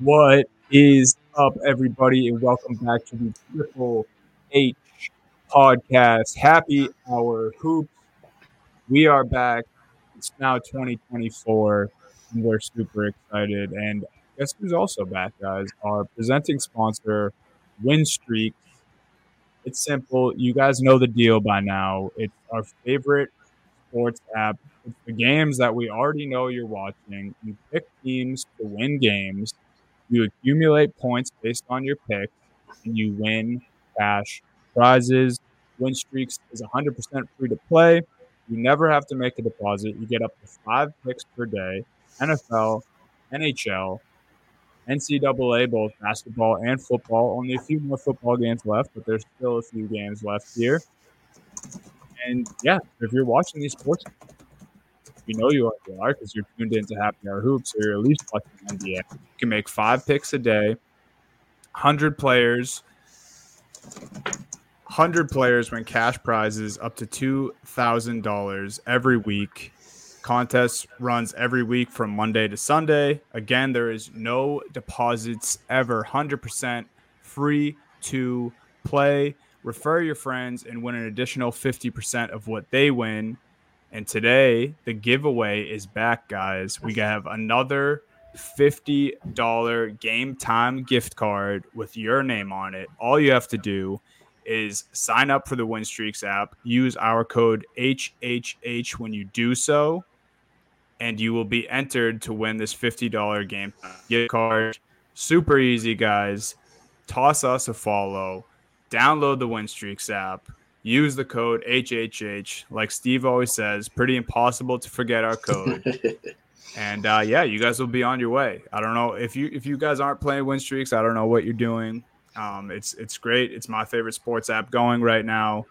What is up, everybody, and welcome back to the Triple H podcast. Happy Hour Hoops. We are back. It's now 2024, and we're super excited. And guess who's also back, guys? Our presenting sponsor, WinStreaks. It's simple. You guys know the deal by now. It's our favorite sports app. It's the games that we already know you're watching. You pick teams to win games. You accumulate points based on your pick, and you win cash prizes. WinStreaks is 100% free to play. You never have to make a deposit. You get up to 5 picks per day. NFL, NHL, NCAA, both basketball and football. Only a few more football games left, but there's still a few games left here. And, yeah, if you're watching these sports, you know you are because you're tuned into Happy Hour Hoops, or you're at least watching NBA. You can make 5 picks a day, 100 players win cash prizes up to $2,000 every week. Contest runs every week from Monday to Sunday. Again, there is no deposits ever. 100% free to play. Refer your friends and win an additional 50% of what they win. And today, the giveaway is back, guys. We have another $50 GameTime gift card with your name on it. All you have to do is sign up for the WinStreaks app. Use our code HHH when you do so, and you will be entered to win this $50 GameTime gift card. Super easy, guys. Toss us a follow. Download the WinStreaks app. Use the code HHH. Like Steve always says, pretty impossible to forget our code. And, yeah, you guys will be on your way. I don't know. If you guys aren't playing WinStreaks, I don't know what you're doing. It's great. It's my favorite sports app going right now.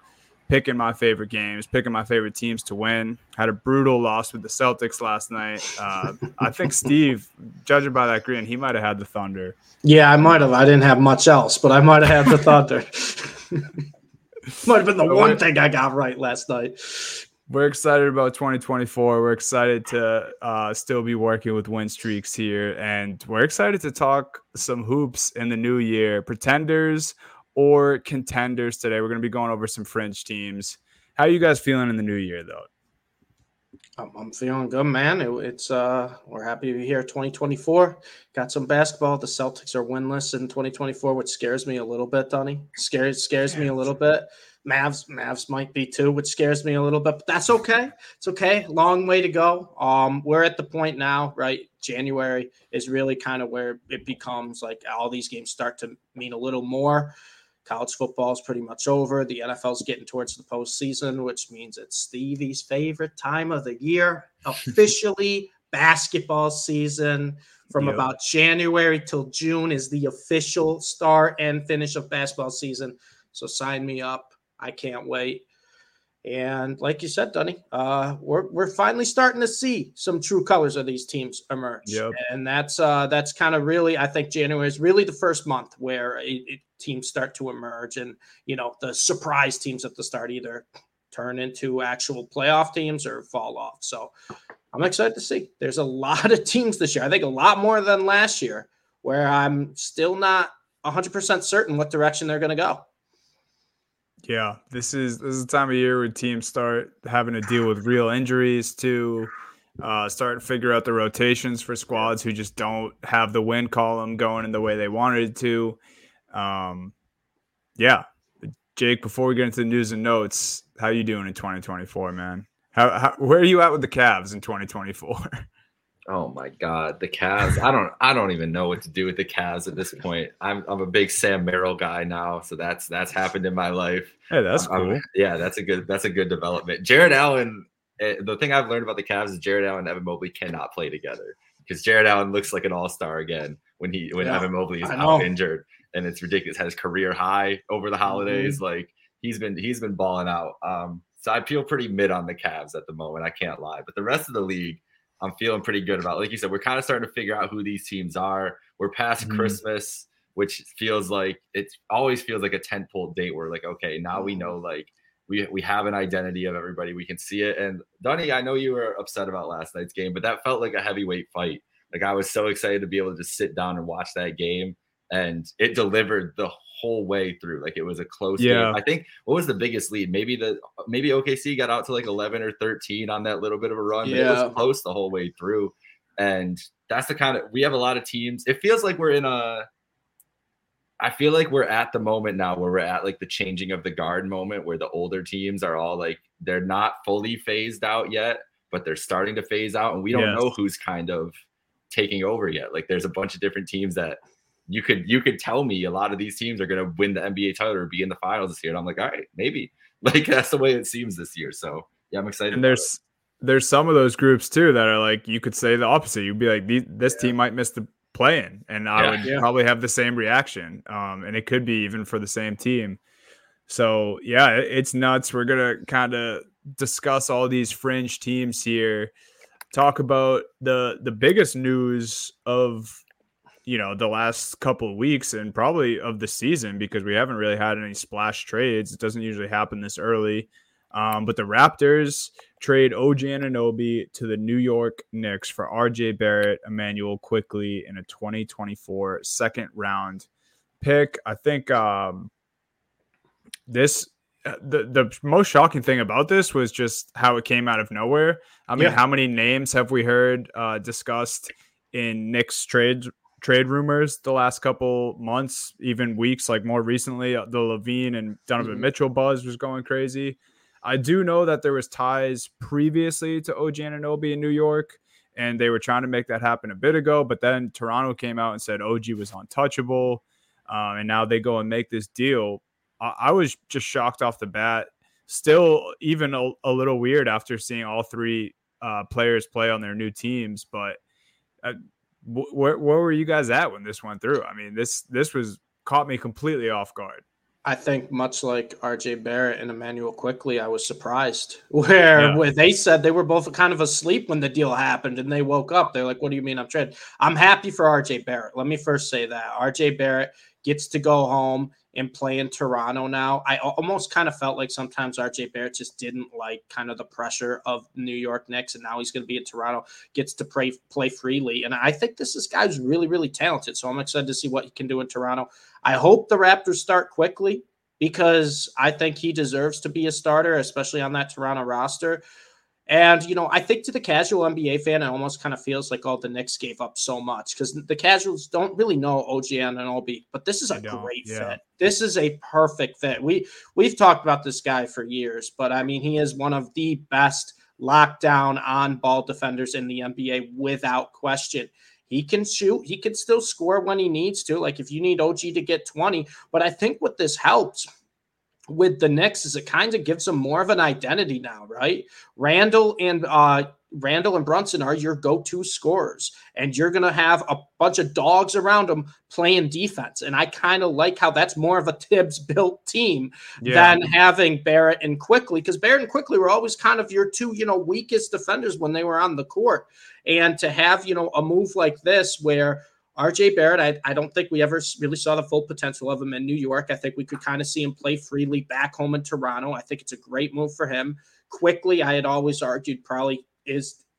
Picking my favorite games, picking my favorite teams to win. Had a brutal loss with the Celtics last night. I think Steve, judging by that grin, he might have had the Thunder. Yeah, I might have. I didn't have much else, but I might have had the Thunder. Might have been the one thing I got right last night. We're excited about 2024. We're excited to still be working with WinStreaks here. And we're excited to talk some hoops in the new year. Pretenders or contenders today. We're going to be going over some fringe teams. How are you guys feeling in the new year, though? I'm feeling good, man. It's we're happy to be here. 2024 got some basketball. The Celtics are winless in 2024, which scares me a little bit, Donnie. Scares me a little bit. Mavs might be too, which scares me a little bit, but that's okay. It's okay. Long way to go. We're at the point now, right? January is really kind of where it becomes like all these games start to mean a little more. College football is pretty much over. The NFL's getting towards the postseason, which means it's Stevie's favorite time of the year. Officially, basketball season from about January till June is the official start and finish of basketball season. So sign me up. I can't wait. And like you said, Dunny, we're finally starting to see some true colors of these teams emerge. Yep. And that's kind of really, I think January is really the first month where teams start to emerge, and, you know, the surprise teams at the start either turn into actual playoff teams or fall off. So I'm excited to see. There's a lot of teams this year. I think a lot more than last year, where I'm still not 100% certain what direction they're going to go. Yeah, this is the time of year where teams start having to deal with real injuries too, start to figure out the rotations for squads who just don't have the win column going in the way they wanted it to. Yeah, Jake, before we get into the news and notes, how you doing in 2024, man? How where are you at with the Cavs in 2024? Oh my God, the Cavs! I don't even know what to do with the Cavs at this point. I'm a big Sam Merrill guy now, so that's happened in my life. Hey, that's cool. Yeah, that's a good development. Jared Allen. The thing I've learned about the Cavs is Jared Allen and Evan Mobley cannot play together, because Jared Allen looks like an all-star again when Evan Mobley is out injured, and it's ridiculous. Had his career high over the holidays. Mm-hmm. Like he's been balling out. So I feel pretty mid on the Cavs at the moment. I can't lie, but the rest of the league, I'm feeling pretty good about. Like you said, we're kind of starting to figure out who these teams are. We're past Christmas, which feels like it always feels like a tentpole date. We're like, okay, now we know, like we have an identity of everybody. We can see it. And Donnie, I know you were upset about last night's game, but that felt like a heavyweight fight Like, I was so excited to be able to just sit down and watch that game, and it delivered the whole way through. Like, it was a close game. I think, what was the biggest lead? Maybe OKC got out to like 11 or 13 on that little bit of a run, but it was close the whole way through. And that's the kind of, we have a lot of teams. It feels like I feel like we're at the moment now where we're at like the changing of the guard moment, where the older teams are all like, they're not fully phased out yet, but they're starting to phase out, and we don't know who's kind of taking over yet. Like, there's a bunch of different teams that you could tell me a lot of these teams are going to win the NBA title or be in the finals this year, and I'm like, all right, maybe. Like, that's the way it seems this year. So yeah, I'm excited. And there's some of those groups too that are like, you could say the opposite. You'd be like, this team might miss the play-in, and I would probably have the same reaction. And it could be even for the same team. So yeah, it's nuts. We're gonna kind of discuss all these fringe teams here. Talk about the biggest news of, you know, the last couple of weeks and probably of the season, because we haven't really had any splash trades. It doesn't usually happen this early. But the Raptors trade OG Anunoby to the New York Knicks for RJ Barrett, Immanuel Quickley, and a 2024 second round pick. I think the most shocking thing about this was just how it came out of nowhere. I mean, how many names have we heard discussed in Knicks trade rumors the last couple months, even weeks? Like, more recently, the Levine and Donovan Mitchell buzz was going crazy. I do know that there was ties previously to OG Anunoby in New York, and they were trying to make that happen a bit ago. But then Toronto came out and said OG was untouchable, and now they go and make this deal. I was just shocked off the bat. Still, even a little weird after seeing all three players play on their new teams. But where were you guys at when this went through? I mean, this was caught me completely off guard. I think much like RJ Barrett and Immanuel Quickley, I was surprised where they said they were both kind of asleep when the deal happened, and they woke up. They're like, what do you mean I'm traded? I'm happy for RJ Barrett. Let me first say that. RJ Barrett gets to go home and play in Toronto now. I almost kind of felt like sometimes RJ Barrett just didn't like kind of the pressure of New York Knicks, and now he's going to be in Toronto, gets to play freely. And I think this guy's really, really talented, so I'm excited to see what he can do in Toronto. I hope the Raptors start Quickley, because I think he deserves to be a starter, especially on that Toronto roster. And, you know, I think to the casual NBA fan, it almost kind of feels like, oh, the Knicks gave up so much, because the casuals don't really know OG Anunoby, but this is a great fit. This is a perfect fit. We've talked about this guy for years, but, I mean, he is one of the best lockdown on-ball defenders in the NBA without question. He can shoot. He can still score when he needs to, like if you need OG to get 20. But I think what this helps with the Knicks is it kind of gives them more of an identity now, right? Randle and Brunson are your go-to scorers, and you're going to have a bunch of dogs around them playing defense. And I kind of like how that's more of a Tibbs-built team than having Barrett and Quickley, because Barrett and Quickley were always kind of your two, you know, weakest defenders when they were on the court. And to have, you know, a move like this where RJ Barrett, I don't think we ever really saw the full potential of him in New York. I think we could kind of see him play freely back home in Toronto. I think it's a great move for him. Quickley, I had always argued probably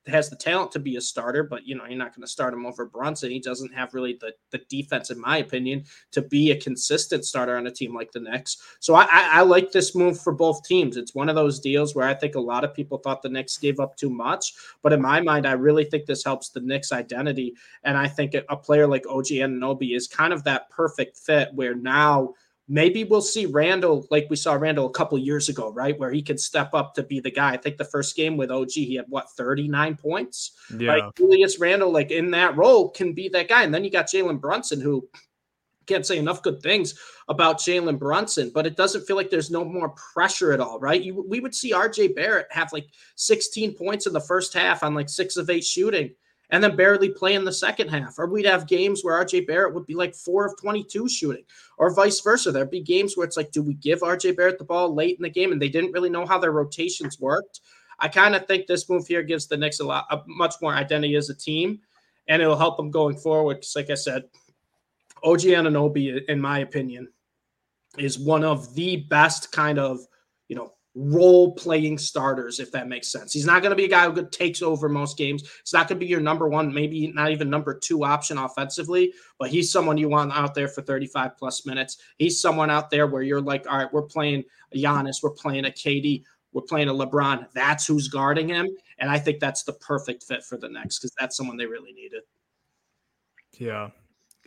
has the talent to be a starter, but, you know, you're not going to start him over Brunson. He doesn't have really the defense, in my opinion, to be a consistent starter on a team like the Knicks. So I like this move for both teams. It's one of those deals where I think a lot of people thought the Knicks gave up too much, but in my mind, I really think this helps the Knicks' identity. And I think a player like OG Anunoby is kind of that perfect fit where now maybe we'll see Randle like we saw Randle a couple years ago, right, where he could step up to be the guy. I think the first game with OG, he had, 39 points? Yeah. Like, Julius Randle, like, in that role can be that guy. And then you got Jalen Brunson, who can't say enough good things about Jalen Brunson, but it doesn't feel like there's no more pressure at all, right? We would see RJ Barrett have, 16 points in the first half on, 6 of 8 shooting, and then barely play in the second half. Or we'd have games where RJ Barrett would be 4 of 22 shooting, or vice versa. There'd be games where it's do we give RJ Barrett the ball late in the game? And they didn't really know how their rotations worked. I kind of think this move here gives the Knicks much more identity as a team, and it'll help them going forward. Because like I said, OG Anunoby, in my opinion, is one of the best kind of, role-playing starters, if that makes sense. He's not going to be a guy who takes over most games. It's not going to be your number one, maybe not even number two option offensively, but he's someone you want out there for 35-plus minutes. He's someone out there where you're like, all right, we're playing a Giannis, we're playing a KD, we're playing a LeBron. That's who's guarding him, and I think that's the perfect fit for the Knicks because that's someone they really needed. Yeah.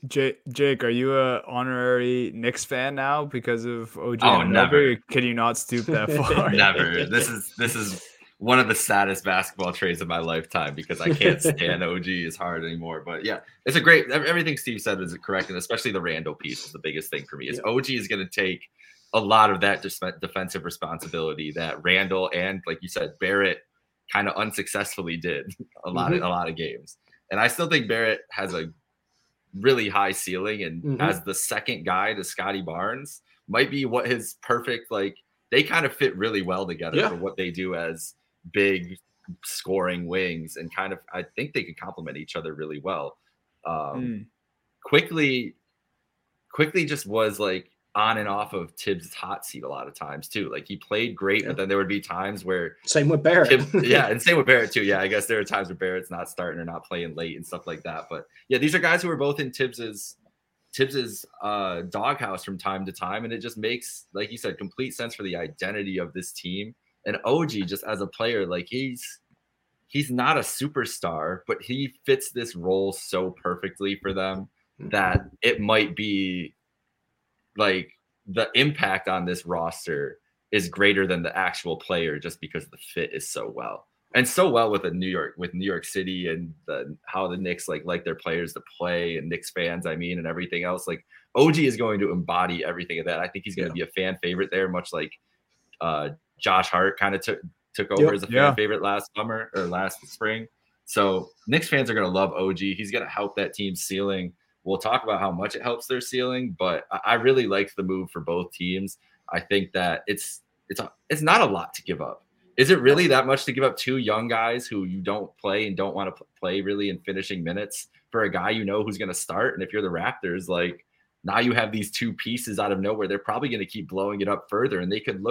Jake, are you an honorary Knicks fan now because of OG? Oh, never. Can you not stoop that far? Never. This is one of the saddest basketball trades of my lifetime because I can't stand OG as hard anymore. But yeah, it's a great – everything Steve said is correct, and especially the Randle piece is the biggest thing for me. Is OG is going to take a lot of that defensive responsibility that Randle and, like you said, Barrett kind of unsuccessfully did a lot of games. And I still think Barrett has a – really high ceiling and as the second guy to Scotty Barnes might be what his perfect, like they kind of fit really well together for what they do as big scoring wings. And kind of, I think they could complement each other really well. Quickley just was like on and off of Tibbs' hot seat a lot of times too. Like he played great, but then there would be times where same with Barrett. And same with Barrett too. Yeah. I guess there are times where Barrett's not starting or not playing late and stuff like that. But yeah, these are guys who are both in Tibbs's doghouse from time to time. And it just makes, like you said, complete sense for the identity of this team. And OG just as a player, like he's not a superstar, but he fits this role so perfectly for them that it might be like the impact on this roster is greater than the actual player just because the fit is so well and so well with New York City and how the Knicks like their players to play and Knicks fans, I mean, and everything else. Like OG is going to embody everything of that. I think he's going to be a fan favorite there, much like Josh Hart kind of took over as a fan favorite last spring. So Knicks fans are going to love OG. He's going to help that team's ceiling. We'll talk about how much it helps their ceiling, but I really liked the move for both teams. I think that it's not a lot to give up. Is it really that much to give up two young guys who you don't play and don't want to play really in finishing minutes for a guy you know who's going to start? And if you're the Raptors, like now you have these two pieces out of nowhere. They're probably going to keep blowing it up further, and they could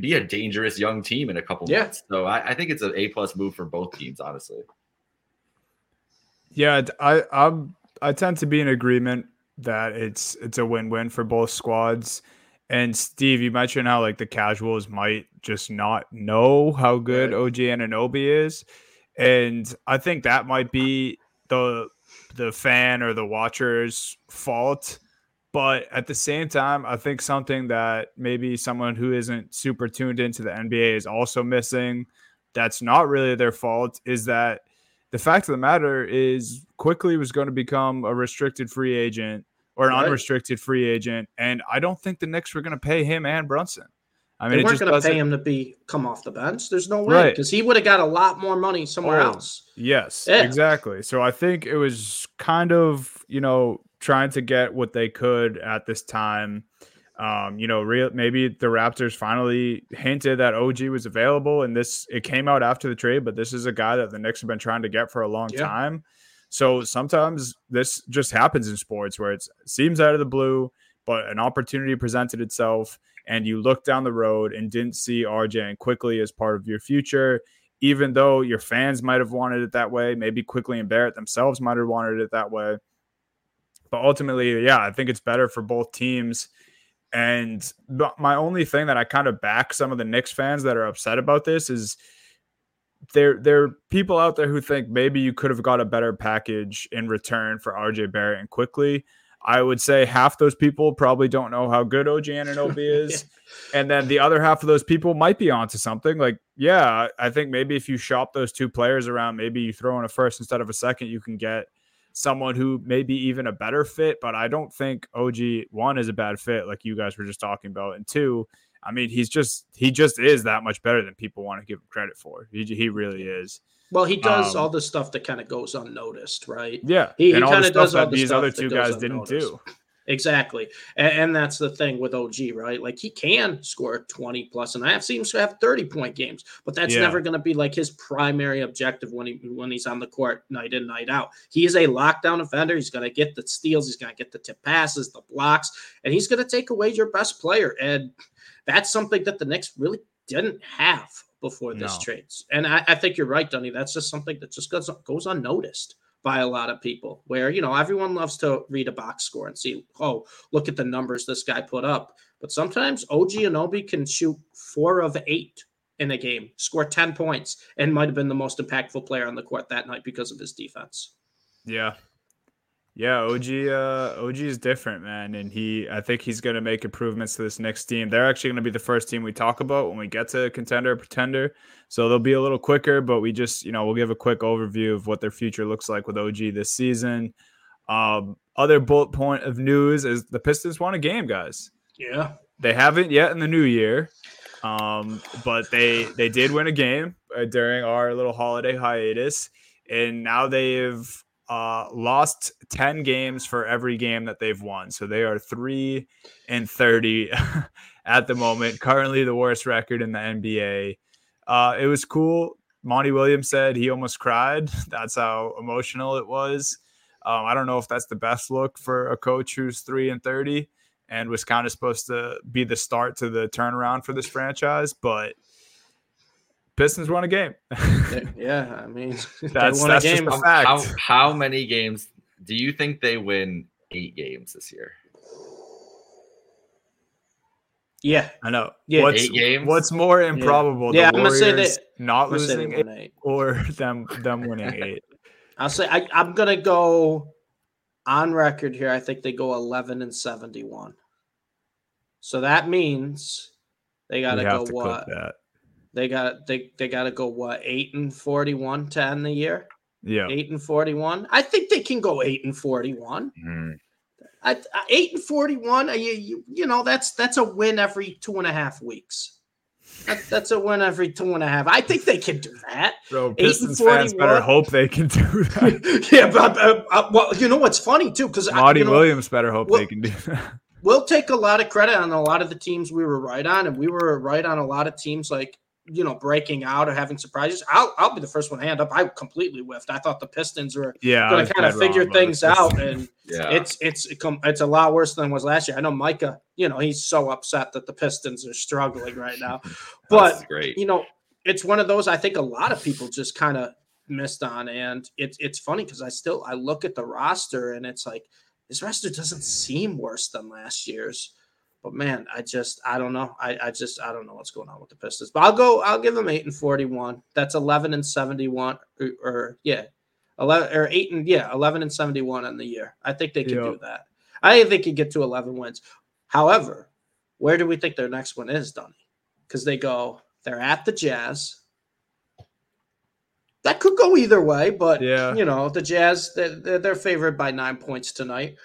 be a dangerous young team in a couple months. So I think it's an A+ move for both teams, honestly. Yeah, I tend to be in agreement that it's a win-win for both squads. And Steve, you mentioned how like the casuals might just not know how good OG Anunoby is, and I think that might be the fan or the watcher's fault. But at the same time, I think something that maybe someone who isn't super tuned into the NBA is also missing, that's not really their fault, is that the fact of the matter is Quickley was going to become a restricted free agent or an unrestricted free agent. And I don't think the Knicks were going to pay him and Brunson. I mean, they weren't going to pay him to come off the bench. There's no way, because he would have got a lot more money somewhere else. Yes, exactly. So I think it was kind of, trying to get what they could at this time. Maybe the Raptors finally hinted that OG was available, and it came out after the trade, but this is a guy that the Knicks have been trying to get for a long time. So sometimes this just happens in sports where it seems out of the blue, but an opportunity presented itself and you look down the road and didn't see RJ and Quickley as part of your future, even though your fans might've wanted it that way. Maybe Quickley and Barrett themselves might've wanted it that way, but ultimately, I think it's better for both teams. And my only thing that I kind of back some of the Knicks fans that are upset about this is there are people out there who think maybe you could have got a better package in return for RJ Barrett and Quickley. I would say half those people probably don't know how good OG Anunoby is. And then the other half of those people might be onto something. Like, I think maybe if you shop those two players around, maybe you throw in a first instead of a second, you can get someone who may be even a better fit. But I don't think OG, one, is a bad fit like you guys were just talking about, and two, I mean, he just is that much better than people want to give him credit for. He really is. Well, he does all the stuff that kind of goes unnoticed, right? Yeah, he kind of does all the stuff that these other two guys didn't do. Exactly. And that's the thing with OG, right? Like, he can score 20 plus, and I've seen him have 30-point games, but that's never going to be like his primary objective when he's on the court night in, night out. He is a lockdown defender. He's going to get the steals. He's going to get the tip passes, the blocks, and he's going to take away your best player. And that's something that the Knicks really didn't have before this trade. And I think you're right, Dunny. That's just something that just goes unnoticed by a lot of people, where, you know, everyone loves to read a box score and see, oh, look at the numbers this guy put up. But sometimes OG Anunoby can shoot 4 of 8 in a game, score 10 points, and might have been the most impactful player on the court that night because of his defense. Yeah. Yeah, OG is different, man, and I think he's going to make improvements to this next team. They're actually going to be the first team we talk about when we get to Contender or Pretender, so they'll be a little quicker, but we just, you know, we'll give a quick overview of what their future looks like with OG this season. Other bullet point of news is the Pistons won a game, guys. Yeah. They haven't yet in the new year, but they did win a game during our little holiday hiatus, and now they've – lost 10 games for every game that they've won. So they are 3-30 at the moment, currently the worst record in the NBA. It was cool. Monty Williams said he almost cried. That's how emotional it was. I don't know if that's the best look for a coach who's 3-30 and was kind of supposed to be the start to the turnaround for this franchise, but Pistons won a game. Yeah, I mean, that's a game. Just a fact. How many games do you think they win? 8 games this year? Yeah, I know. Yeah, what's, 8 games. What's more improbable? Yeah, the I'm Warriors gonna say that not losing 8 or them winning 8. I'll say I'm gonna go on record here. I think they go 11-71. So that means they gotta go to what? They gotta go what, 8-41 to end the year? Yeah. 8-41. I think they can go 8-41. Mm. 8-41. You know, that's a win every 2.5 weeks. That's a win every 2.5. I think they can do that. Bro, Pistons fans better hope they can do that. Yeah, but well, you know what's funny too, because Monty Williams better hope they can do that. We'll take a lot of credit on a lot of the teams we were right on, and we were right on a lot of teams like, you know, breaking out or having surprises. I'll be the first one to hand up. I completely whiffed. I thought the Pistons were going to kind of figure things out, and it's a lot worse than it was last year. I know Micah, you know, he's so upset that the Pistons are struggling right now. But, you know, it's one of those I think a lot of people just kind of missed on, and it's funny because I look at the roster, and it's like, his roster doesn't seem worse than last year's, but man, I don't know. I don't know what's going on with the Pistons, but I'll give them 8-41. That's 11-71 or 11-71 on the year. I think they can do that. I think they can get to 11 wins. However, where do we think their next one is, Donnie? Cause they're at the Jazz. That could go either way, but, you know, the Jazz, they're favored by 9 points tonight.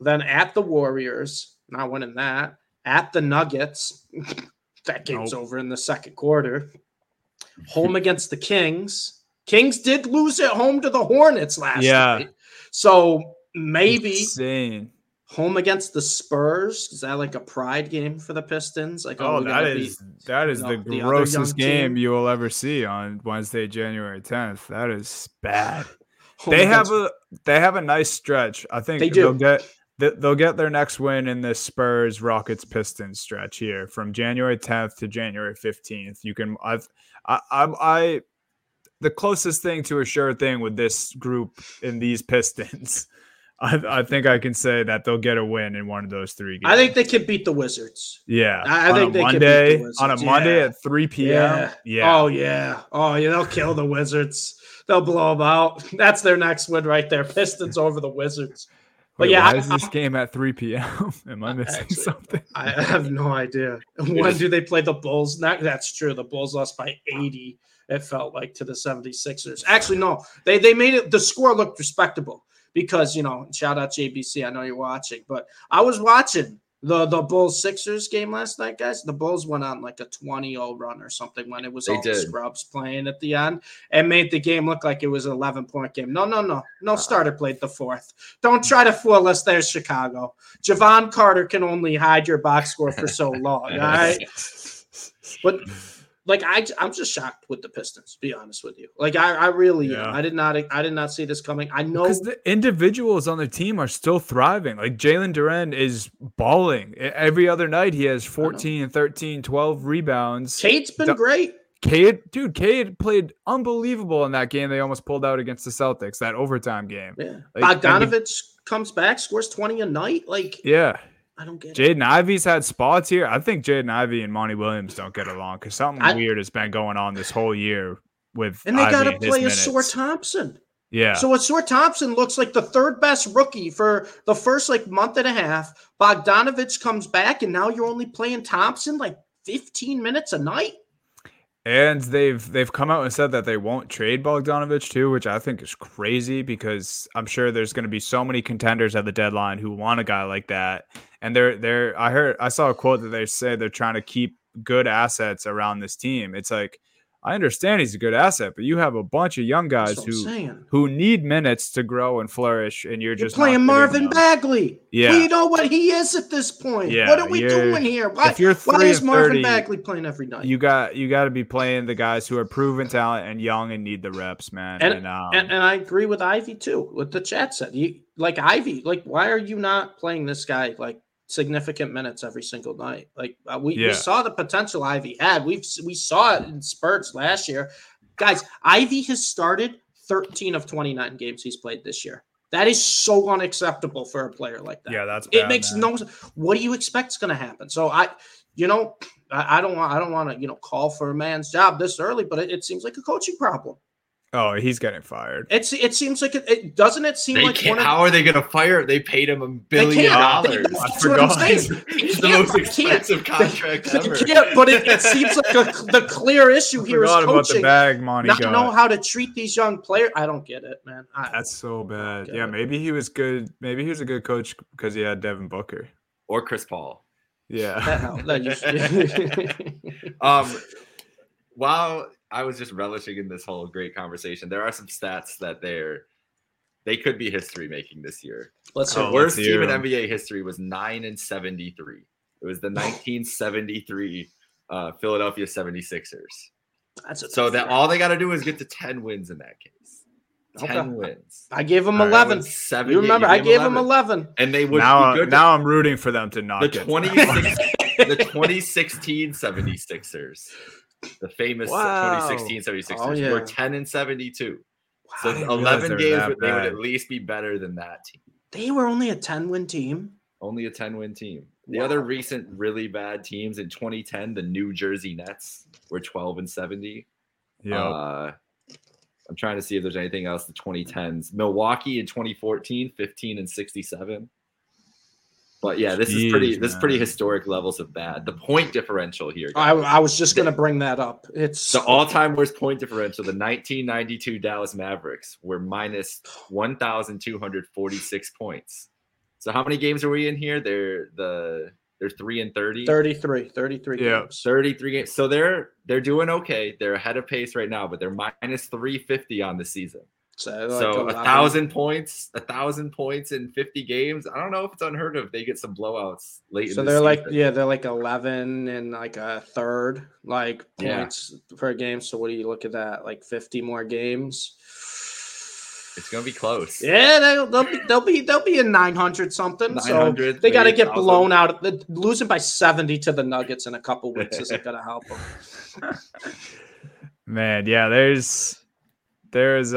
Then at the Warriors, not winning that. At the Nuggets, that game's over in the second quarter. Home against the Kings. Kings did lose at home to the Hornets last night. So maybe home against the Spurs. Is that like a pride game for the Pistons? Like, that is the grossest game you will ever see on Wednesday, January 10th. That is bad. They have a nice stretch. I think they'll get their next win in this Spurs Rockets Pistons stretch here from January 10th to January 15th. The closest thing to a sure thing with this group in these Pistons. I think I can say that they'll get a win in one of those 3 games. I think they can beat the Wizards. Yeah. I think they can beat the Wizards. On a Monday at 3 p.m.? Yeah. Oh, yeah. They'll kill the Wizards. They'll blow them out. That's their next win right there. Pistons over the Wizards. But wait, why is this game at 3 p.m.? Am I missing something? I have no idea. When do they play the Bulls? That's true. The Bulls lost by 80, it felt like, to the 76ers. Actually, no. They made it. The score looked respectable. Because, you know, shout out JBC, I know you're watching, but I was watching The Bulls Sixers game last night, guys, the Bulls went on like a 20-0 run or something when it was all the scrubs playing at the end and made the game look like it was an 11-point game. No starter played the fourth. Don't try to fool us there, Chicago. Javon Carter can only hide your box score for so long, all right? But like I'm just shocked with the Pistons, to be honest with you. Like I really am. I did not see this coming. I know because the individuals on the team are still thriving. Like Jalen Duren is balling. Every other night he has 14 and 13, 12 rebounds. Cade's been great. Cade played unbelievable in that game. They almost pulled out against the Celtics, that overtime game. Yeah. Like, Bogdanović comes back, scores 20 a night. Like yeah. I don't get it. Jaden Ivey's had spots here. I think Jaden Ivey and Monty Williams don't get along because something weird has been going on this whole year with and they got to play Ausar Thompson. Yeah. So Ausar Thompson looks like the third best rookie for the first like month and a half. Bogdanović comes back and now you're only playing Thompson like 15 minutes a night. And they've come out and said that they won't trade Bogdanović too, which I think is crazy because I'm sure there's going to be so many contenders at the deadline who want a guy like that. And I saw a quote that they say they're trying to keep good assets around this team. It's like, I understand he's a good asset, but you have a bunch of young guys who need minutes to grow and flourish, and you're just playing Marvin Bagley. Yeah, we know what he is at this point. Yeah, what are we doing here? Why is Marvin Bagley playing every night? You got to be playing the guys who are proven talent and young and need the reps, man. And I agree with Ivy too. What the chat said, why are you not playing this guy like significant minutes every single night? Like we saw the potential Ivy had. We saw it in spurts last year. Guys, Ivy has started 13 of 29 games he's played this year. That is so unacceptable for a player like that. Yeah, that's bad, it makes no sense. What do you expect's going to happen? So I don't want to call for a man's job this early, but it seems like a coaching problem. Oh, he's getting fired. It seems like it doesn't. It seem they like one of how are they going to fire? They paid him $1 billion. That's what I'm saying. It's the most expensive contract ever. Yeah, but it seems like the clear issue here is coaching. About the bag, Monty. Not know how to treat these young players. I don't get it, man. That's so bad. Yeah, maybe he was good. Maybe he was a good coach because he had Devin Booker or Chris Paul. Yeah. Wow. I was just relishing in this whole great conversation. There are some stats that they could be history making this year. Worst team in NBA history was 9-73. It was the 1973 Philadelphia 76ers. All they got to do is get to 10 wins in that case. 10 wins. I gave them 11. You remember, I gave them 11. And they would be good. Now I'm rooting for them to not get the 2016 76ers. The famous 2016 76ers were 10-72. Wow, so 11 games, they would at least be better than that team. They were only a 10-win team. The other recent really bad teams in 2010, the New Jersey Nets were 12-70. Yeah. I'm trying to see if there's anything else. The 2010s, Milwaukee in 2014, 15-67. But yeah, this is pretty. Man. This is pretty historic levels of bad. The point differential here. I was just going to bring that up. It's the all-time worst point differential. The 1992 Dallas Mavericks were minus 1,246 points. So how many games are we in here? They're 3-30. 33 Yeah, games. 33 games. So they're doing okay. They're ahead of pace right now, but they're minus 350 on the season. So 1,000 points in 50 games. I don't know if it's unheard of. They get some blowouts late. So they're like 11 and like a third, like points per game. So what do you look at that? Like 50 more games. It's gonna be close. Yeah, they'll be in 900 something. So they got to get blown out. Losing by 70 to the Nuggets in a couple weeks isn't gonna help them. Man, yeah, I was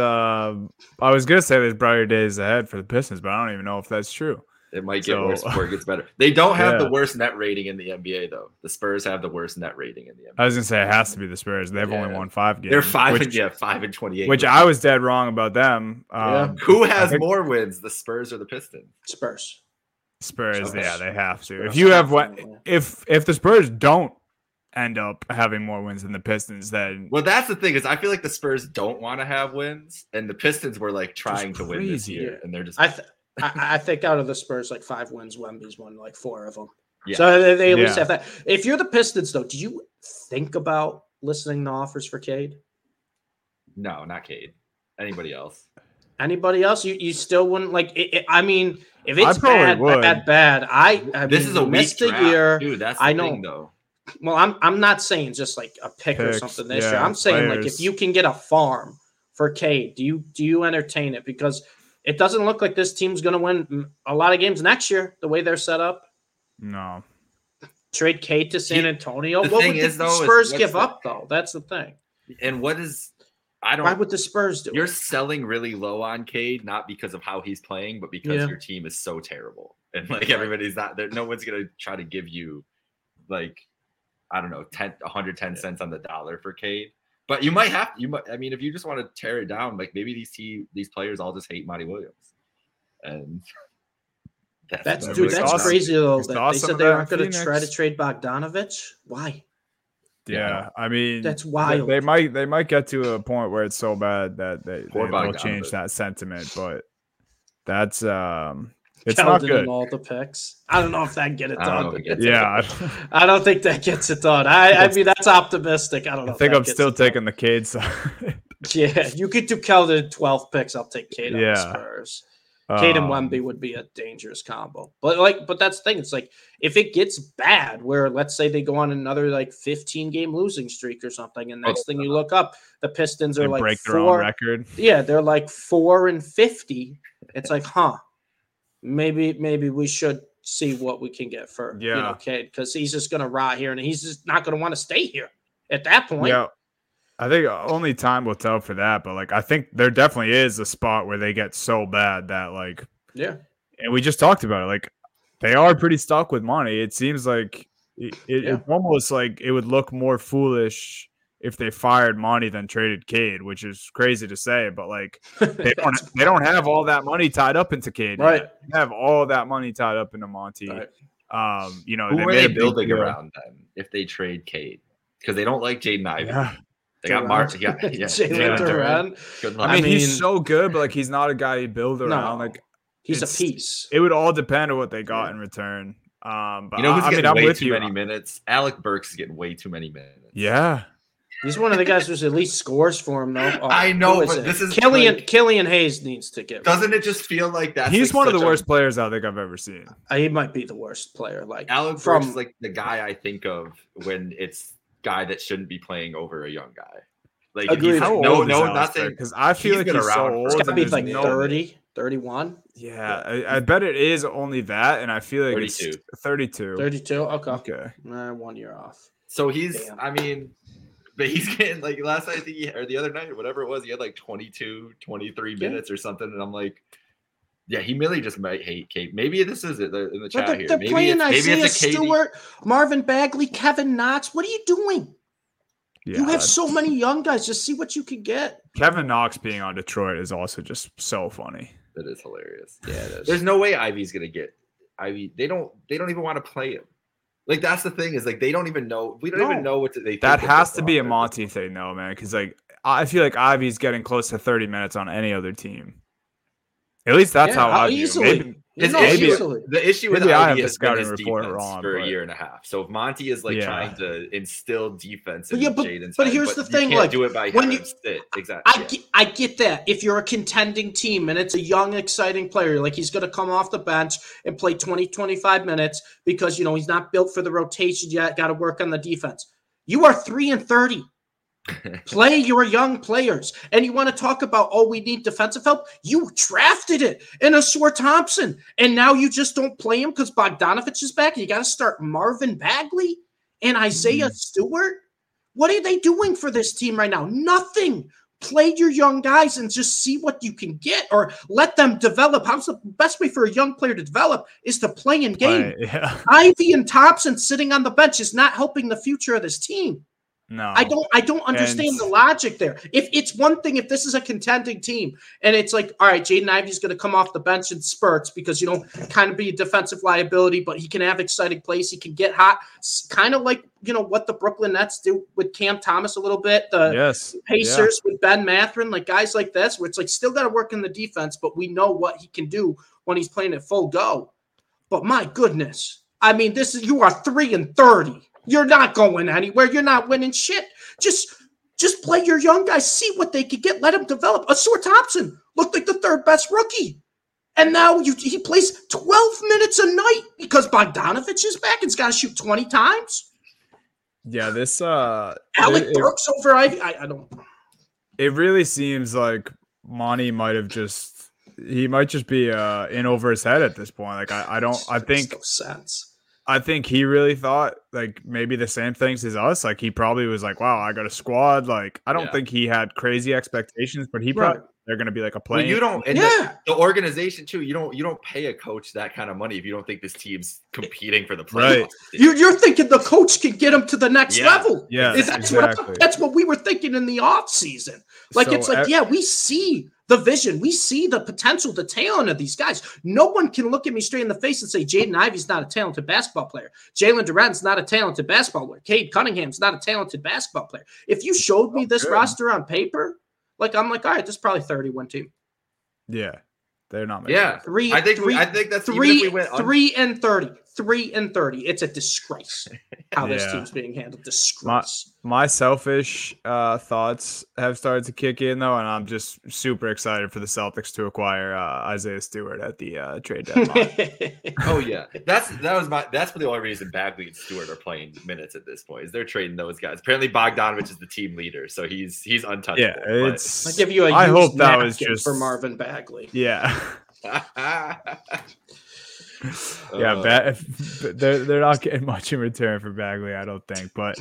gonna say there's brighter days ahead for the Pistons, but I don't even know if that's true. It might get worse before it gets better. They don't have the worst net rating in the NBA, though. The Spurs have the worst net rating in the NBA. I was gonna say it has to be the Spurs. They've only won 5 games. They're 5-28. Which I was dead wrong about them. Who has more wins, the Spurs or the Pistons? Spurs. Yeah, they have to. If you have what? If the Spurs don't end up having more wins than the Pistons, then that's the thing is I feel like the Spurs don't want to have wins, and the Pistons were like trying to win this year, and they're just. I think out of the Spurs, like 5 wins, Wemby's won like 4 of them. Yeah. So they at least have that. If you're the Pistons, though, do you think about listening to offers for Cade? No, not Cade. Anybody else? Anybody else? You still wouldn't like it, I mean, if it's bad. I this mean, is a missed weak draft. Year. Dude, that's the thing, though. Well, I'm not saying just like a pick or something this year. I'm saying players. Like if you can get a farm for Cade, do you entertain it? Because it doesn't look like this team's going to win a lot of games next year the way they're set up. No. Trade Cade to San Antonio. What would the Spurs give up though? That's the thing. And what is why would the Spurs do? You're selling really low on Cade, not because of how he's playing, but because your team is so terrible and like everybody's not there. No one's going to try to give you like I don't know, 110 cents on the dollar for Cade. But you might have to. I mean, if you just want to tear it down, like maybe these players all just hate Monty Williams. And that's crazy though. They said they aren't going to try to trade Bogdanović. Why? Yeah, I mean, that's wild. They might get to a point where it's so bad that they will change that sentiment. But that's it's not good. All the picks. I don't know if that get it done. I don't think that gets it done. I mean, that's optimistic. I don't know. I think I'm still taking the Cade side. Yeah, you could do Keldon 12 picks. I'll take Cade on the Spurs. Cade and Wemby would be a dangerous combo. But that's the thing. It's like if it gets bad, where let's say they go on another like 15-game losing streak or something, and next thing you look up, the Pistons are like break their own record. Yeah, they're like 4-50. It's like, huh. Maybe we should see what we can get for Cade because he's just going to rot here and he's just not going to want to stay here at that point. Yeah, I think only time will tell for that. But like, I think there definitely is a spot where they get so bad that like, and we just talked about it. Like, they are pretty stuck with money. It seems like it's almost like it would look more foolish if they fired Monty than traded Cade, which is crazy to say, but like they don't have all that money tied up into Cade. Right. They have all that money tied up into Monty. Right. You know, who are they building around them if they trade Cade? Because they don't like Jaden Ivey. Yeah. They got March. Yeah. Jalen Durant. Good luck. I mean, he's so good, but like he's not a guy you build around. No, like he's a piece. It would all depend on what they got in return. But you know who's getting way too many minutes? Alec Burks is getting way too many minutes. Yeah. He's one of the guys who's at least scores for him, though. I know, but this is Killian Hayes needs to get. Doesn't it just feel like that? He's like one of the worst players I think I've ever seen. He might be the worst player. Like Alec Burks is like the guy I think of when it's guy that shouldn't be playing over a young guy. Like he's nothing. Because I feel like he's so old. It's got to be like 30, 31. Yeah, I bet it is only that, and I feel like 32. It's 32. 32. Okay. 1 year off. So he's. Damn. I mean. But he's getting like last night, or the other night, whatever it was, he had like 22, 23 minutes or something. And I'm like, he really just might hate Cade. Maybe this is it in the chat here. They're playing Isaiah Stewart, Marvin Bagley, Kevin Knox. What are you doing? Yeah, you have so many young guys. Just see what you can get. Kevin Knox being on Detroit is also just so funny. It is hilarious. Yeah, it is. There's no way Ivy's going to get Ivy. They don't even want to play him. Like that's the thing is like they don't even know even know what they think. That has to be a Monty thing though, man, because like I feel like Ivy's getting close to 30 minutes on any other team. At least that's how I view it. The issue with Ivy is scouting report wrong for a year and a half. So if Monty is like trying to instill defense in Jaden's, but here's the thing, like do it by when you exactly. I get that if you're a contending team and it's a young, exciting player, like he's going to come off the bench and play 20-25 minutes because you know he's not built for the rotation yet. Got to work on the defense. You are 3-30. Play your young players, and you want to talk about we need defensive help. You drafted it in Ausar Thompson, and now you just don't play him because Bogdanović is back. And you got to start Marvin Bagley and Isaiah Stewart. What are they doing for this team right now? Nothing. Play your young guys and just see what you can get, or let them develop. How's the best way for a young player to develop is to play in game. Ivy and Thompson sitting on the bench is not helping the future of this team. No, I don't understand the logic there. If it's one thing, if this is a contending team and it's like, all right, Jaden Ivey's going to come off the bench in spurts because, you know, kind of be a defensive liability, but he can have exciting plays. He can get hot, kind of like, you know, what the Brooklyn Nets do with Cam Thomas a little bit. The Pacers with Ben Mathurin, like guys like this, where it's like still got to work in the defense, but we know what he can do when he's playing at full go. But my goodness, I mean, this is, you are 3-30. You're not going anywhere. You're not winning shit. Just play your young guys. See what they could get. Let them develop. Ausar Thompson looked like the third best rookie. And now he plays 12 minutes a night because Bogdanović is back and's got to shoot 20 times. Yeah, this Alec Burks over Ivy. I don't. It really seems like Monty might have just. He might just be in over his head at this point. Like I don't. I think. No sense. I think he really thought like maybe the same things as us. Like he probably was like, "Wow, I got a squad." Like I don't think he had crazy expectations, but he probably. They're going to be like a play. Well, you don't, and the organization too. You don't pay a coach that kind of money if you don't think this team's competing for the playoffs. Right. You're thinking the coach can get them to the next level. Yeah, that's what we were thinking in the off season. Like so it's like we see the vision, we see the potential, the talent of these guys. No one can look at me straight in the face and say Jaden Ivey's not a talented basketball player. Jalen Durant's not a talented basketball player. Cade Cunningham's not a talented basketball player. If you showed me this roster on paper. Like I'm like, all right, this is probably 31 team. Yeah, they're not. Three. I think that's 3-30. 3-30. It's a disgrace how this team's being handled. Disgrace. My selfish thoughts have started to kick in though, and I'm just super excited for the Celtics to acquire Isaiah Stewart at the trade deadline. Oh yeah, that's the only reason Bagley and Stewart are playing minutes at this point is they're trading those guys. Apparently Bogdanović is the team leader, so he's untouchable. Yeah, it's. I'll give you a. I hope that was just for Marvin Bagley. Yeah. They're not getting much in return for Bagley, I don't think. But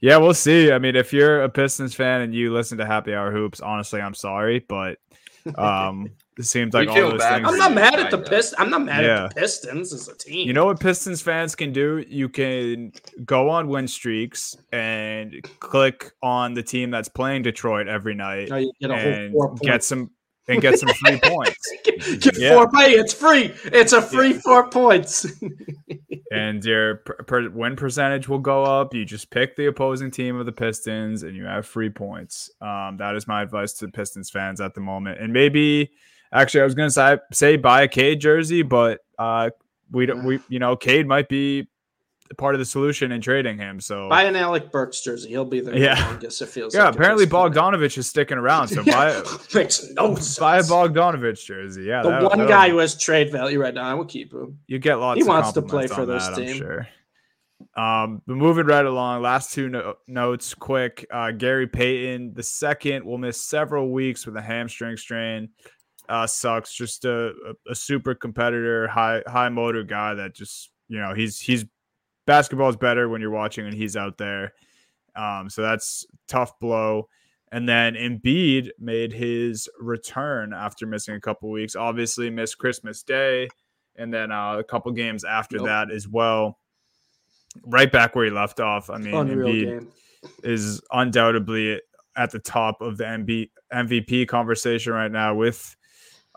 yeah, we'll see. I mean, if you're a Pistons fan and you listen to Happy Hour Hoops, honestly, I'm sorry, but it seems like all those things. I'm not mad at the Pistons. I'm not mad at the Pistons as a team. You know what Pistons fans can do? You can go on WinStreaks and click on the team that's playing Detroit every night and get some free points. Get 4 pay. It's free. It's a free 4 points. And your win percentage will go up. You just pick the opposing team of the Pistons, and you have free points. That is my advice to the Pistons fans at the moment. And maybe, actually, I was going to say buy a Cade jersey, but we don't. Cade might be part of the solution in trading him. So buy an Alec Burks jersey. He'll be there. Yeah. Longest, it feels like apparently Bogdanović is sticking around. So buy a Bogdanović jersey. Yeah. The one guy who has trade value right now, I will keep him. You get lots of compliments. He wants to play for this team. I'm sure. But moving right along, last two notes quick. Gary Payton, the second, will miss several weeks with a hamstring strain. Sucks. Just a super competitor, high motor guy that just, he's basketball is better when you're watching and he's out there. So that's tough blow. And then Embiid made his return after missing a couple weeks, obviously missed Christmas Day. And then a couple games after that as well, right back where he left off. I mean, Embiid is undoubtedly at the top of the MVP conversation right now with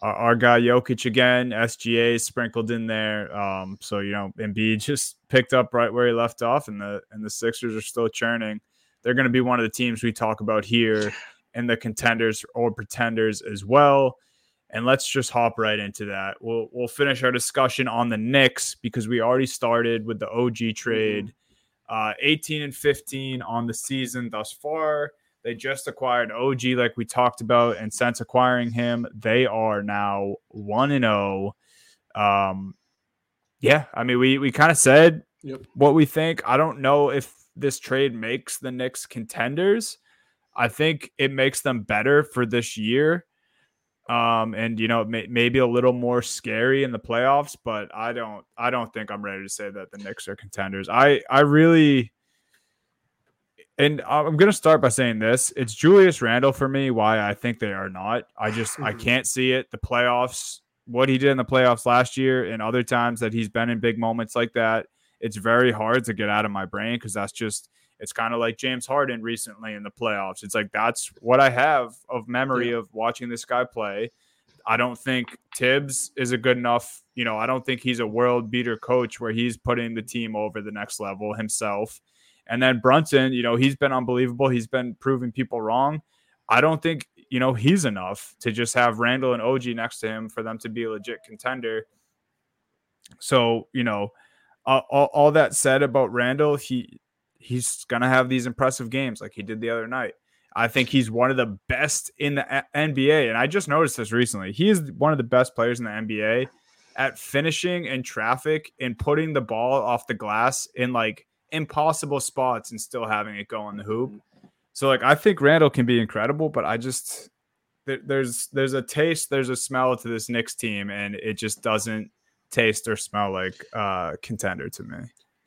our guy Jokic again, SGA sprinkled in there. So, Embiid just picked up right where he left off, and the Sixers are still churning. They're going to be one of the teams we talk about here and the contenders or pretenders as well. And let's just hop right into that. We'll finish our discussion on the Knicks because we already started with the OG trade. 18-15 on the season thus far. They just acquired OG like we talked about, and since acquiring him, they are now 1-0. I mean, we kind of said what we think. I don't know if this trade makes the Knicks contenders. I think it makes them better for this year. And maybe a little more scary in the playoffs, but I don't think I'm ready to say that the Knicks are contenders. And I'm going to start by saying this. It's Julius Randle for me, why I think they are not. I can't see it. The playoffs, what he did in the playoffs last year and other times that he's been in big moments like that, it's very hard to get out of my brain because it's kind of like James Harden recently in the playoffs. It's like that's what I have of memory of watching this guy play. I don't think Tibbs is a good enough, I don't think he's a world beater coach where he's putting the team over the next level himself. And then Brunson, he's been unbelievable. He's been proving people wrong. I don't think, he's enough to just have Randle and OG next to him for them to be a legit contender. So, all that said about Randle, he's going to have these impressive games like he did the other night. I think he's one of the best in the NBA, and I just noticed this recently. He is one of the best players in the NBA at finishing and traffic and putting the ball off the glass in like impossible spots and still having it go in the hoop. So like, I think Randle can be incredible, but I just there's a taste, there's a smell to this Knicks team, and it just doesn't taste or smell like contender to me.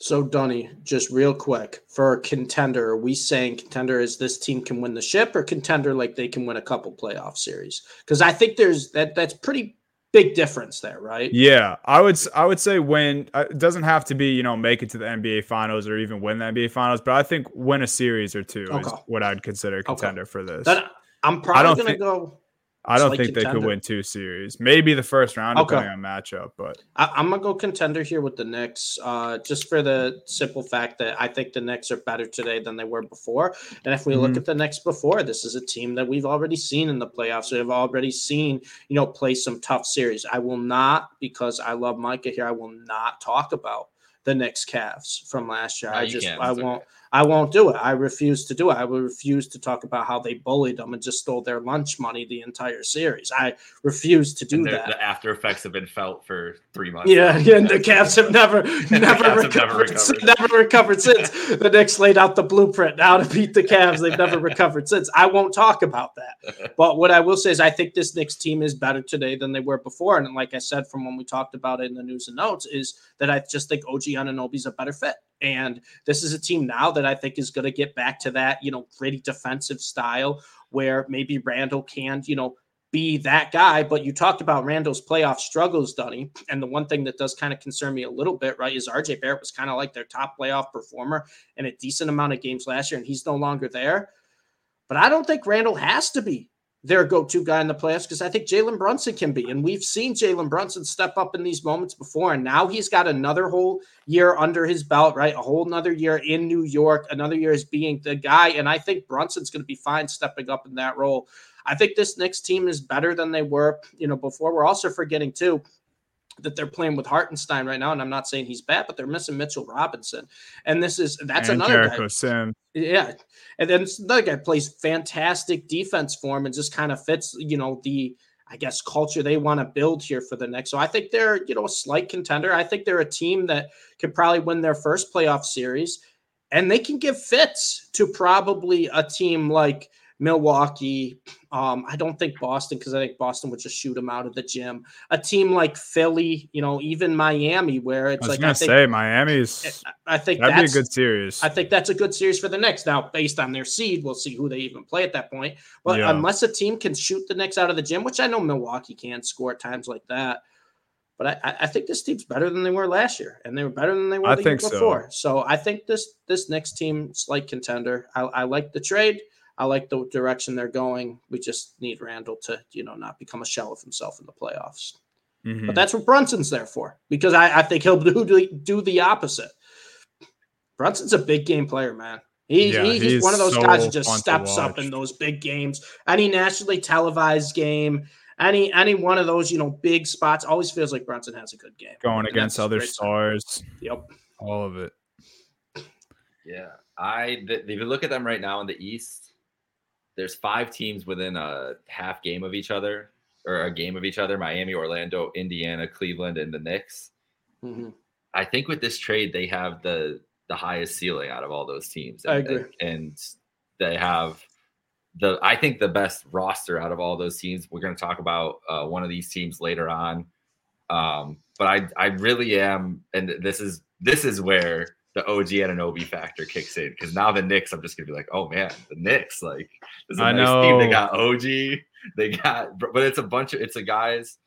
So, Dunny, just real quick, for contender, are we saying contender is this team can win the ship, or contender like they can win a couple playoff series? Because I think there's that's pretty big difference there, right? Yeah, I would say win. It doesn't have to be, you know, make it to the NBA Finals or even win the NBA Finals, but I think win a series or two is what I'd consider contender for this. Then I'm probably going to go. I don't think contender. They could win two series. Maybe the first round, depending on matchup. But I'm going to go contender here with the Knicks, just for the simple fact that I think the Knicks are better today than they were before. And if we look at the Knicks before, this is a team that we've already seen in the playoffs. We have already seen, you know, play some tough series. I will not, because I love Micah here, I will not talk about the Knicks Cavs from last year. No, I won't do it. I refuse to do it. I will refuse to talk about how they bullied them and just stole their lunch money the entire series. I refuse to do that. The after effects have been felt for 3 months. Yeah, and the Cavs have never recovered since. The Knicks laid out the blueprint how to beat the Cavs. They've never recovered since. I won't talk about that. But what I will say is I think this Knicks team is better today than they were before. And like I said, from when we talked about it in the news and notes, is that I just think OG Anunoby is a better fit. And this is a team now that I think is going to get back to that, you know, gritty defensive style where maybe Randle can, you know, be that guy. But you talked about Randle's playoff struggles, Dunny. And the one thing that does kind of concern me a little bit, right, is RJ Barrett was kind of like their top playoff performer in a decent amount of games last year, and he's no longer there. But I don't think Randle has to be their go-to guy in the playoffs, because I think Jalen Brunson can be. And we've seen Jalen Brunson step up in these moments before, and now he's got another whole year under his belt, right? A whole another year in New York, another year as being the guy. And I think Brunson's going to be fine stepping up in that role. I think this Knicks team is better than they were, you know, before. We're also forgetting, too, that they're playing with Hartenstein right now, and I'm not saying he's bad, but they're missing Mitchell Robinson. And that's another guy. Sim. Yeah. And then another guy plays fantastic defense for him and just kind of fits, you know, the, I guess, culture they want to build here for the Knicks. So I think they're, you know, a slight contender. I think they're a team that could probably win their first playoff series, and they can give fits to probably a team like Milwaukee. I don't think Boston, because I think Boston would just shoot them out of the gym. A team like Philly, you know, even Miami, where it's like Miami's. I think that'd be a good series. I think that's a good series for the Knicks. Now, based on their seed, we'll see who they even play at that point. But unless a team can shoot the Knicks out of the gym, which I know Milwaukee can score at times like that. But I think this team's better than they were last year, and they were better than they were the year before. So I think this Knicks team is like contender. I like the trade. I like the direction they're going. We just need Randle to, you know, not become a shell of himself in the playoffs. Mm-hmm. But that's what Brunson's there for, because I think he'll do the opposite. Brunson's a big game player, man. He's one of those guys who just steps up in those big games. Any nationally televised game, any one of those, you know, big spots, always feels like Brunson has a good game. Going against other stars. Yep. All of it. Yeah. If you look at them right now in the East, there's 5 teams within a half game of each other, or a game of each other: Miami, Orlando, Indiana, Cleveland, and the Knicks. Mm-hmm. I think with this trade, they have the highest ceiling out of all those teams. And I agree. And they have I think the best roster out of all those teams. We're going to talk about one of these teams later on. But I really am. And this is where the OG Anunoby factor kicks in, because now the Knicks, I'm just going to be like, oh man, the Knicks, like, this is a nice team. They got OG, but it's a bunch of, guys,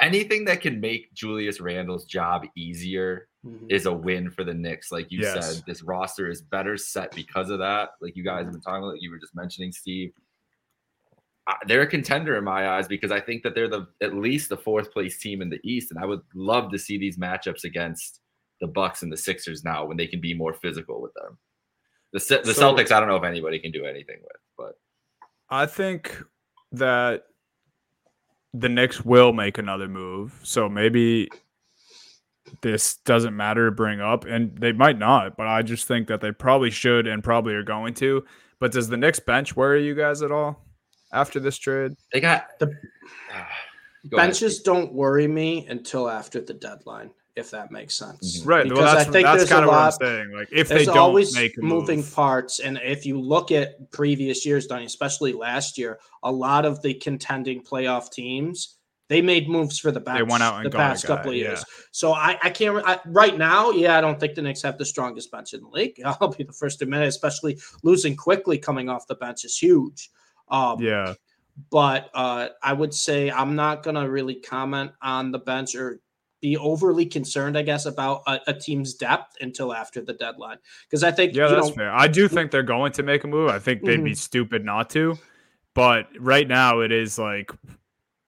anything that can make Julius Randle's job easier is a win for the Knicks. Like you said, this roster is better set because of that. Like you guys have been talking about, like you were just mentioning, Steve, they're a contender in my eyes, because I think that they're at least the fourth place team in the East. And I would love to see these matchups against the Bucks and the Sixers now, when they can be more physical with them. The Celtics, I don't know if anybody can do anything with, but I think that the Knicks will make another move. So maybe this doesn't matter to bring up, and they might not, but I just think that they probably should and probably are going to. But does the Knicks bench worry you guys at all after this trade? They got the benches don't worry me until after the deadline, if that makes sense. Right. Because well, that's kind of what I'm saying. Like, if they don't make a moving move. Parts. And if you look at previous years, Donnie, especially last year, a lot of the contending playoff teams, they made moves for the bench. They went out and the past couple of years. Yeah. So I can't right now. Yeah. I don't think the Knicks have the strongest bench in the league. I'll be the first to admit, especially losing Quickley coming off the bench is huge. Yeah. But I would say I'm not going to really comment on the bench or be overly concerned, I guess, about a team's depth until after the deadline. Because I think, that's fair. I do think they're going to make a move. I think they'd be stupid not to. But right now it is like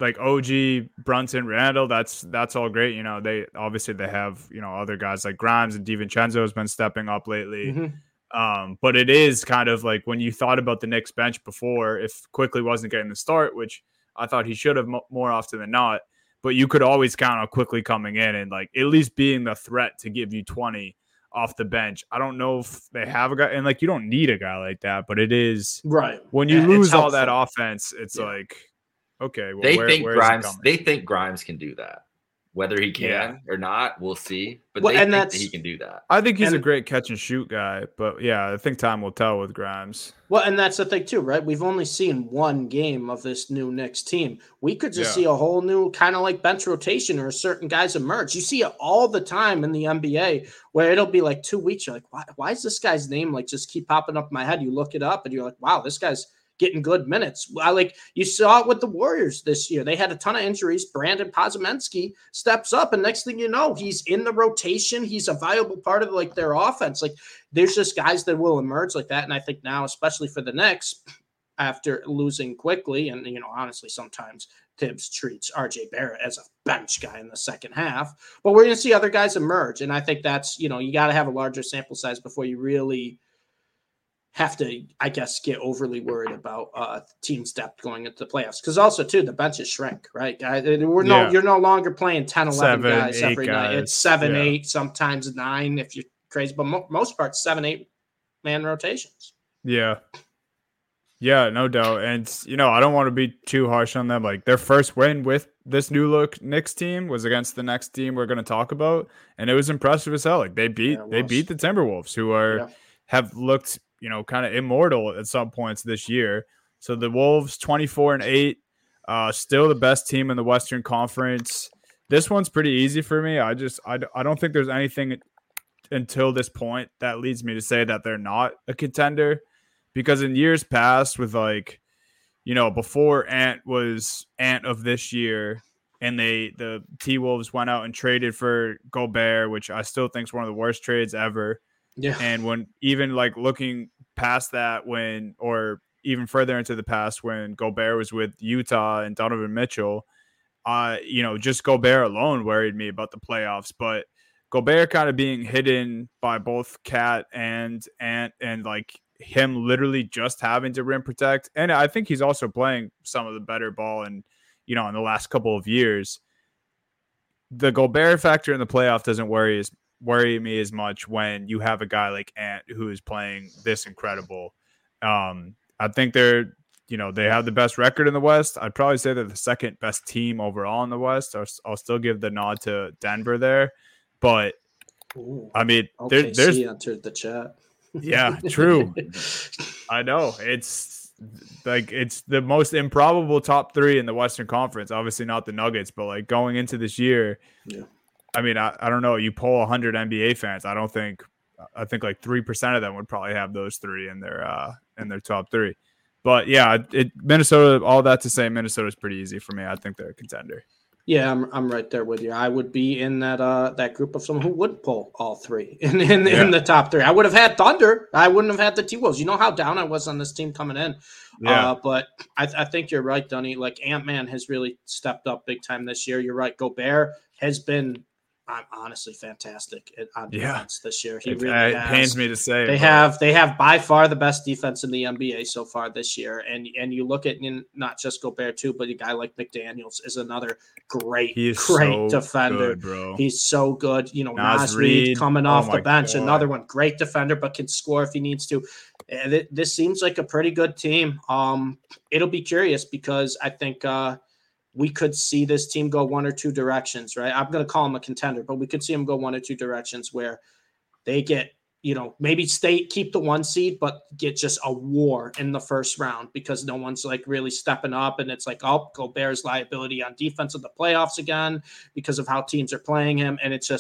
OG, Brunson, Randle, that's all great. You know, they have, you know, other guys like Grimes and DiVincenzo has been stepping up lately. But it is kind of like when you thought about the Knicks bench before, if Quickley wasn't getting the start, which I thought he should have more often than not, but you could always count on Quickley coming in and like at least being the threat to give you 20 off the bench. I don't know if they have a guy, and like you don't need a guy like that, but it is right when you lose all that offense. It's like, okay, well, they think Grimes can do that. Whether he can or not, we'll see. But they think that he can do that. I think he's a great catch and shoot guy. But yeah, I think time will tell with Grimes. Well, and that's the thing too, right? We've only seen one game of this new Knicks team. We could just see a whole new kind of like bench rotation or certain guys emerge. You see it all the time in the NBA where it'll be like 2 weeks. You're like, why is this guy's name like just keep popping up in my head? You look it up and you're like, wow, this guy's getting good minutes. You saw it with the Warriors this year. They had a ton of injuries. Brandon Podziemski steps up, and next thing you know, he's in the rotation. He's a viable part of like their offense. Like there's just guys that will emerge like that. And I think now, especially for the Knicks, after losing Quickley, and you know, honestly, sometimes Tibbs treats RJ Barrett as a bench guy in the second half. But we're gonna see other guys emerge. And I think that's, you know, you gotta have a larger sample size before you really have to, I guess, get overly worried about team's depth going into the playoffs. Because also, too, the benches shrink, right? You're no longer playing 10, 11 guys every night. It's 7, 8, sometimes 9 if you're crazy. But most parts, 7, 8-man rotations. Yeah. Yeah, no doubt. And, you know, I don't want to be too harsh on them. Like, their first win with this new look Knicks team was against the next team we're going to talk about. And it was impressive as hell. Like, they beat the Timberwolves, who have looked, you know, kind of immortal at some points this year. So the Wolves 24-8, still the best team in the Western Conference. This one's pretty easy for me. I don't think there's anything until this point that leads me to say that they're not a contender, because in years past with like, you know, before Ant was Ant of this year, and the T-Wolves went out and traded for Gobert, which I still think is one of the worst trades ever. Yeah. And when even like looking past that or even further into the past when Gobert was with Utah and Donovan Mitchell, you know, just Gobert alone worried me about the playoffs. But Gobert kind of being hidden by both Cat and Ant and like him literally just having to rim protect. And I think he's also playing some of the better ball and, you know, in the last couple of years. The Gobert factor in the playoff doesn't worry me as much when you have a guy like Ant who is playing this incredible. I think they're, you know, they have the best record in the West. I'd probably say they're the second best team overall in the West. I'll still give the nod to Denver there, but I mean, okay, there's he entered the chat. Yeah, true. I know it's the most improbable top three in the Western Conference, obviously not the Nuggets, but like going into this year, yeah. I mean, I don't know. You poll 100 NBA fans, I think like 3% of them would probably have those three in their top three. But yeah, Minnesota. All that to say, Minnesota's pretty easy for me. I think they're a contender. Yeah, I'm right there with you. I would be in that group of someone who would pull all three in the top three. I would have had Thunder. I wouldn't have had the T-Wolves. You know how down I was on this team coming in. Yeah. But I think you're right, Dunny. Like Ant-Man has really stepped up big time this year. You're right. Gobert has been I'm honestly fantastic on defense this year. He really has. It pains me to say. They have by far the best defense in the NBA so far this year. And you look at not just Gobert too, but a guy like McDaniels is another great defender. Good, bro. He's so good. You know, Naz Reid coming off the bench, another one, great defender, but can score if he needs to. And this seems like a pretty good team. It'll be curious because I think we could see this team go one or two directions, right? I'm going to call them a contender, but we could see them go one or two directions where they get, maybe keep the 1 seed, but get just a war in the first round because no one's really stepping up. And it's Gobert's liability on defense of the playoffs again because of how teams are playing him. And it's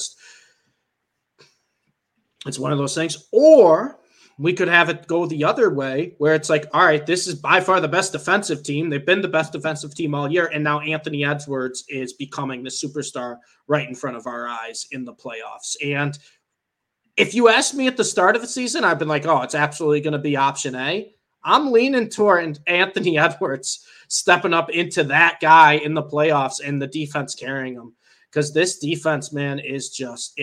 one of those things. Or we could have it go the other way where it's all right, this is by far the best defensive team. They've been the best defensive team all year. And now Anthony Edwards is becoming the superstar right in front of our eyes in the playoffs. And if you asked me at the start of the season, I've been it's absolutely going to be option A. I'm leaning toward Anthony Edwards stepping up into that guy in the playoffs and the defense carrying him. Because this defense, man, it's just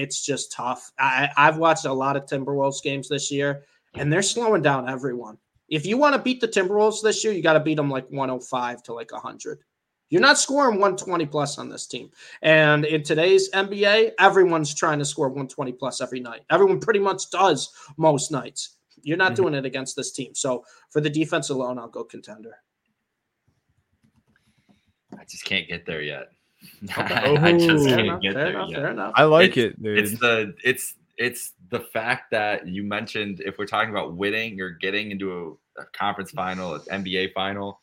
tough. I've watched a lot of Timberwolves games this year. And they're slowing down everyone. If you want to beat the Timberwolves this year, you got to beat them 105 to 100. You're not scoring 120 plus on this team. And in today's NBA, everyone's trying to score 120 plus every night. Everyone pretty much does most nights. You're not doing it against this team. So for the defense alone, I'll go contender. I just can't get there yet. I just can't get there yet. Fair enough. I like it, dude. It's the fact that you mentioned if we're talking about winning or getting into a conference final, an NBA final,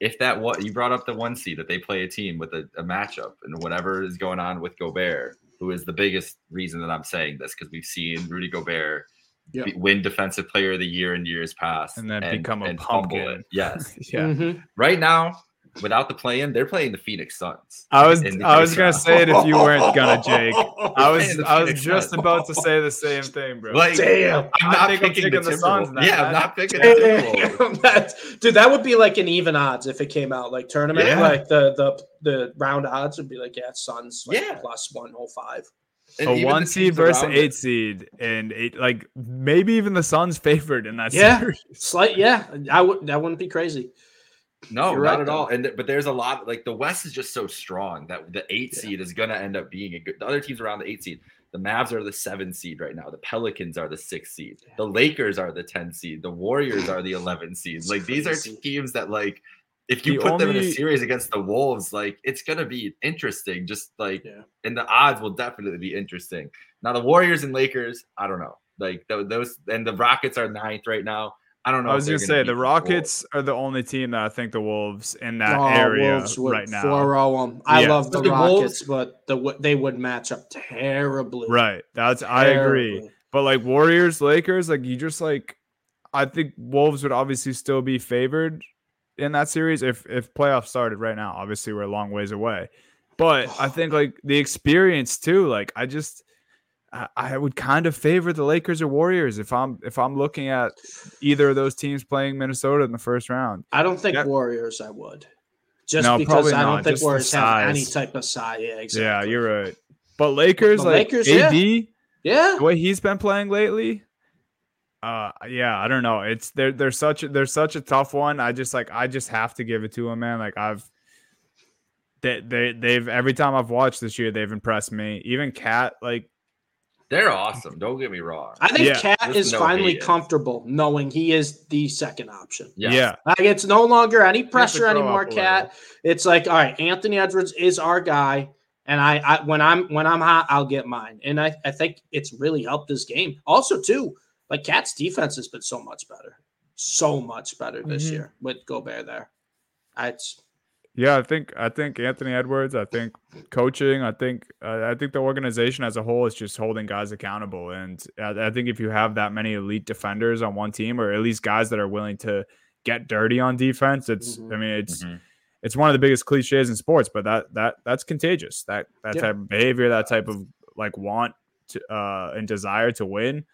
if that what you brought up the 1 seed that they play a team with a matchup and whatever is going on with Gobert, who is the biggest reason that I'm saying this because we've seen Rudy Gobert win Defensive Player of the Year in years past and then become a pumpkin. Yes, Right now. Without the play-in, they're playing the Phoenix Suns. I was gonna say it if you weren't gonna, Jake. I was just about to say the same thing, bro. Damn, I'm not picking the Suns. Now, I'm not picking the Timberwolves. Dude, that would be an even odds if it came out tournament. Yeah. The round odds would be Suns plus 105. And a 1 seed versus 8 seed, and maybe even the Suns favored in that series. That wouldn't be crazy. No, not at all. But there's a lot the West is just so strong that the 8 seed is going to end up being the other teams around the 8 seed. The Mavs are the 7 seed right now. The Pelicans are the 6 seed. The Lakers are the 10 seed. The Warriors are the 11 seed. These are teams that if you put them in a series against the Wolves, it's going to be interesting. And the odds will definitely be interesting. Now the Warriors and Lakers, I don't know. Those and the Rockets are 9th right now. I don't know. I was going to say the Rockets are the only team that I think the Wolves in that area right now. I love the Rockets, but they would match up terribly. Right. I agree. But Warriors, Lakers, I think Wolves would obviously still be favored in that series if playoffs started right now. Obviously, we're a long ways away. But I think the experience too. I would kind of favor the Lakers or Warriors if I'm looking at either of those teams playing Minnesota in the first round. I don't think Warriors. I would because I don't think just Warriors have any type of size. Yeah, exactly. Yeah, you're right. But Lakers, Lakers, AD, the way he's been playing lately. I don't know. It's they're such a tough one. I just have to give it to him, man. They've every time I've watched this year, they've impressed me. Even Cat They're awesome. Don't get me wrong. I think Cat is finally comfortable knowing he is the second option. Yeah. It's no longer any pressure anymore, Cat. It's all right, Anthony Edwards is our guy. And I when I'm hot, I'll get mine. And I think it's really helped this game. Also, too, Cat's defense has been so much better. So much better this year with Gobert there. I think Anthony Edwards, I think coaching, I think the organization as a whole is just holding guys accountable. And I think if you have that many elite defenders on one team, or at least guys that are willing to get dirty on defense, it's one of the biggest cliches in sports, but that's contagious. That type of behavior, that type of want to, and desire to win.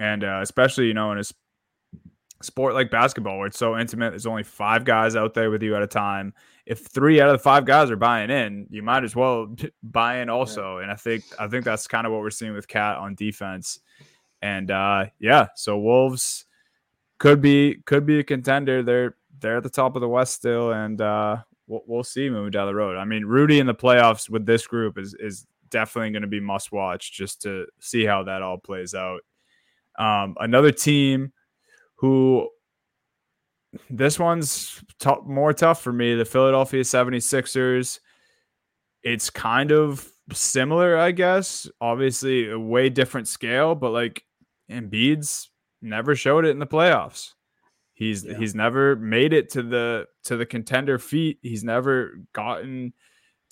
And especially, in a sport like basketball where it's so intimate, there's only five guys out there with you at a time. If three out of the five guys are buying in, you might as well buy in also. Yeah. And I think that's kind of what we're seeing with Cat on defense. And so Wolves could be a contender. They're at the top of the West still, and we'll see moving down the road. I mean, Rudy in the playoffs with this group is definitely going to be must watch just to see how that all plays out. Another team who this one's more tough for me, the Philadelphia 76ers. It's kind of similar, I guess, obviously a way different scale, but like Embiid's never showed it in the playoffs. He's never made it to the contender feat. He's never gotten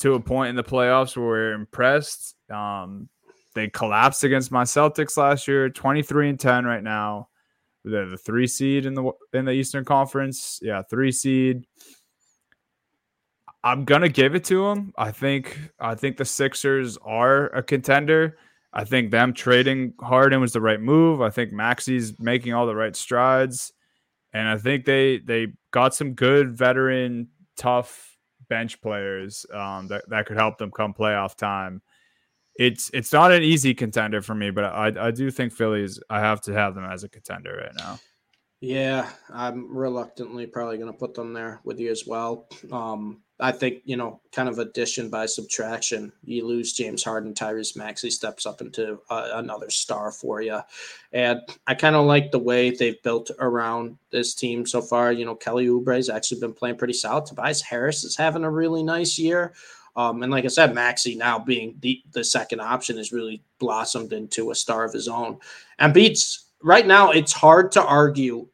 to a point in the playoffs where we're impressed. They collapsed against my Celtics last year, 23-10 right now. They're the 3 seed in the Eastern Conference. Yeah, 3 seed. I'm going to give it to them. I think the Sixers are a contender. I think them trading Harden was the right move. I think Maxi's making all the right strides. And I think they got some good veteran, tough bench players that could help them come playoff time. It's not an easy contender for me, but I do think Phillies, I have to have them as a contender right now. Yeah, I'm reluctantly probably going to put them there with you as well. I think, kind of addition by subtraction. You lose James Harden, Tyrese Maxey steps up into another star for you. And I kind of like the way they've built around this team so far. Kelly Oubre's actually been playing pretty solid. Tobias Harris is having a really nice year. And like I said, Maxey now being the second option has really blossomed into a star of his own. And Beats, right now, it's hard to argue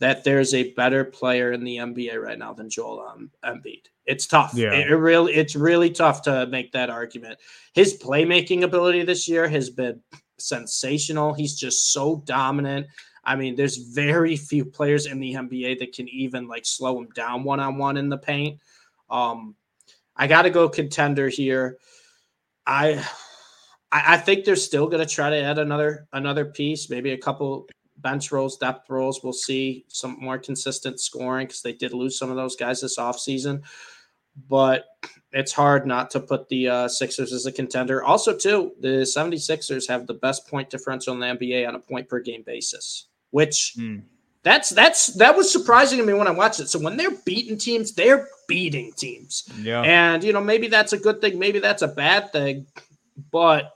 that there's a better player in the NBA right now than Joel Embiid. It's tough. Yeah. It's really tough to make that argument. His playmaking ability this year has been sensational. He's just so dominant. I mean, there's very few players in the NBA that can even slow him down one-on-one in the paint. I got to go contender here. I think they're still going to try to add another piece, maybe a couple bench rolls, depth rolls. We'll see some more consistent scoring because they did lose some of those guys this offseason. But it's hard not to put the Sixers as a contender. Also, too, the 76ers have the best point differential in the NBA on a point-per-game basis, which that was surprising to me when I watched it. So when they're beating teams, they're beating teams. Yeah. And, maybe that's a good thing. Maybe that's a bad thing. But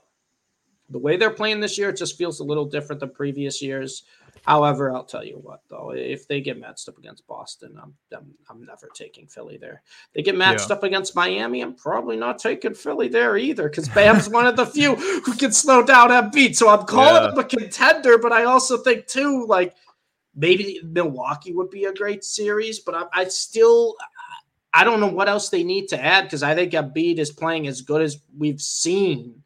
the way they're playing this year, it just feels a little different than previous years. However, I'll tell you what, though. If they get matched up against Boston, I'm never taking Philly there. They get matched up against Miami, I'm probably not taking Philly there either because Bam's one of the few who can slow down Embiid. So I'm calling them a contender, but I also think, too, maybe Milwaukee would be a great series, but I don't know what else they need to add because I think Embiid is playing as good as we've seen.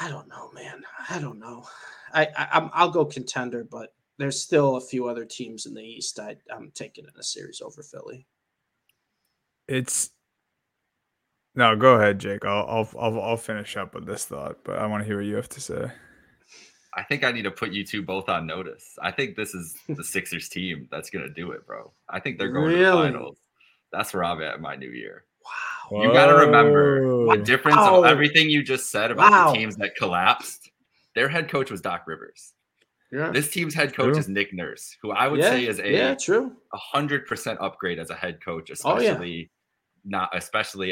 I don't know, man. I don't know. I'll go contender, but there's still a few other teams in the East I'm taking in a series over Philly. No, go ahead, Jake. I'll finish up with this thought, but I want to hear what you have to say. I think I need to put you two both on notice. I think this is the Sixers team that's going to do it, bro. I think they're going to the finals. That's where I'm at my new year. Wow. You got to remember the difference of everything you just said about the teams that collapsed. Their head coach was Doc Rivers. Yeah. This team's head coach is Nick Nurse, who I would say is a 100% upgrade as a head coach, especially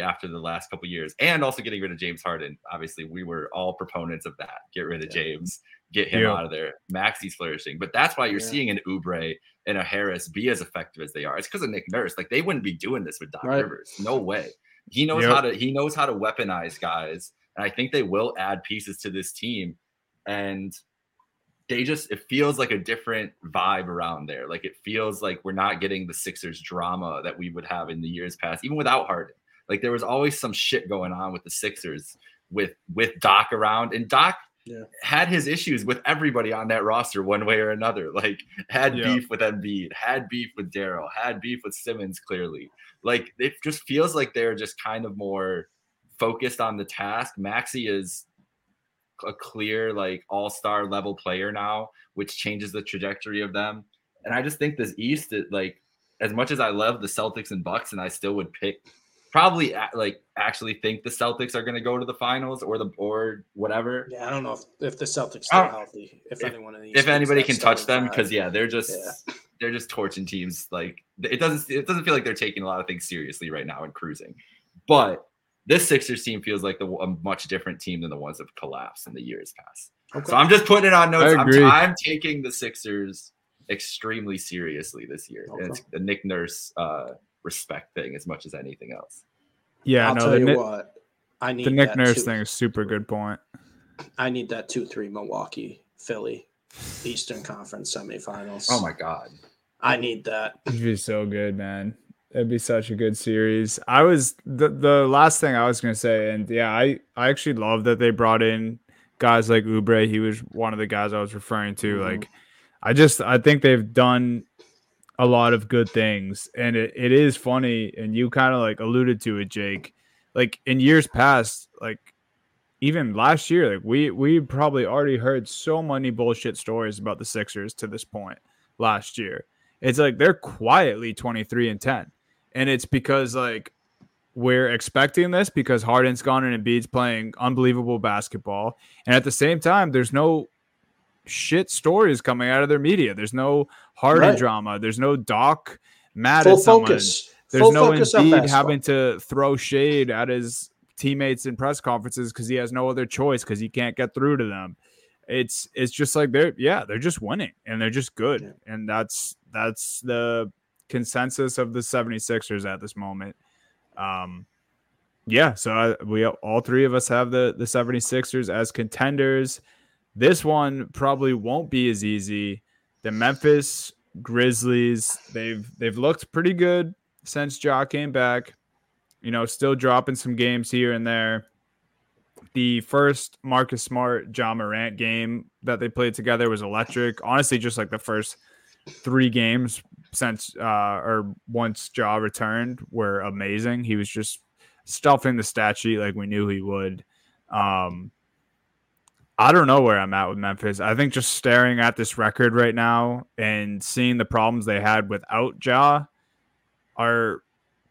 after the last couple of years, and also getting rid of James Harden. Obviously, we were all proponents of that. Get rid of James, get him out of there. Maxi's flourishing, but that's why you're seeing an Oubre and a Harris be as effective as they are. It's because of Nick Nurse. They wouldn't be doing this with Doc Rivers. No way. He knows how to weaponize guys, and I think they will add pieces to this team. And it feels like a different vibe around there. It feels like we're not getting the Sixers drama that we would have in the years past, even without Harden. There was always some shit going on with the Sixers with Doc around, and Doc had his issues with everybody on that roster one way or another. Had beef with Embiid, had beef with Darryl, had beef with Simmons. Clearly, it just feels like they're just kind of more focused on the task. Maxey is a clear all-star level player now, which changes the trajectory of them. And I just think this East, it, like, as much as I love the Celtics and Bucks, and I still would pick probably like actually think the Celtics are going to go to the finals or the or whatever. Yeah, I don't know if the Celtics are healthy. If anybody can touch them, because they're just torching teams. Like it doesn't feel like they're taking a lot of things seriously right now and cruising. But this Sixers team feels like a much different team than the ones that have collapsed in the years past. Okay. So I'm just putting it on notes. I'm taking the Sixers extremely seriously this year. Okay. And it's the Nick Nurse respect thing as much as anything else. Yeah, the Nick Nurse thing is super good point. I need that 2-3 Milwaukee, Philly, Eastern Conference semifinals. Oh my God, I need that. It'd be so good, man. It'd be such a good series. I was the last thing I was going to say, and yeah, I actually love that they brought in guys like Oubre. He was one of the guys I was referring to. Mm-hmm. Like, I think they've done a lot of good things, and it is funny. And you kind of like alluded to it, Jake. Like in years past, like even last year, like we probably already heard so many bullshit stories about the Sixers to this point last year. It's like they're quietly 23-10. And it's because, like, we're expecting this because Harden's gone and Embiid's playing unbelievable basketball. And at the same time, there's no shit stories coming out of their media. There's no Harden drama. There's no Doc mad at someone. There's no Embiid having to throw shade at his teammates in press conferences because he has no other choice because he can't get through to them. It's just like they're just winning, and they're just good. Yeah. And that's the consensus of the 76ers at this moment. So we all three of us have the 76ers as contenders. This one probably won't be as easy. The Memphis Grizzlies, they've looked pretty good since Ja came back. You know, still dropping some games here and there. The first Marcus Smart, Ja Morant game that they played together was electric. Honestly, just like the first three games since once Ja returned were amazing. He was just stuffing the stat sheet like we knew he would. I don't know where I'm at with Memphis. I think just staring at this record right now and seeing the problems they had without Ja are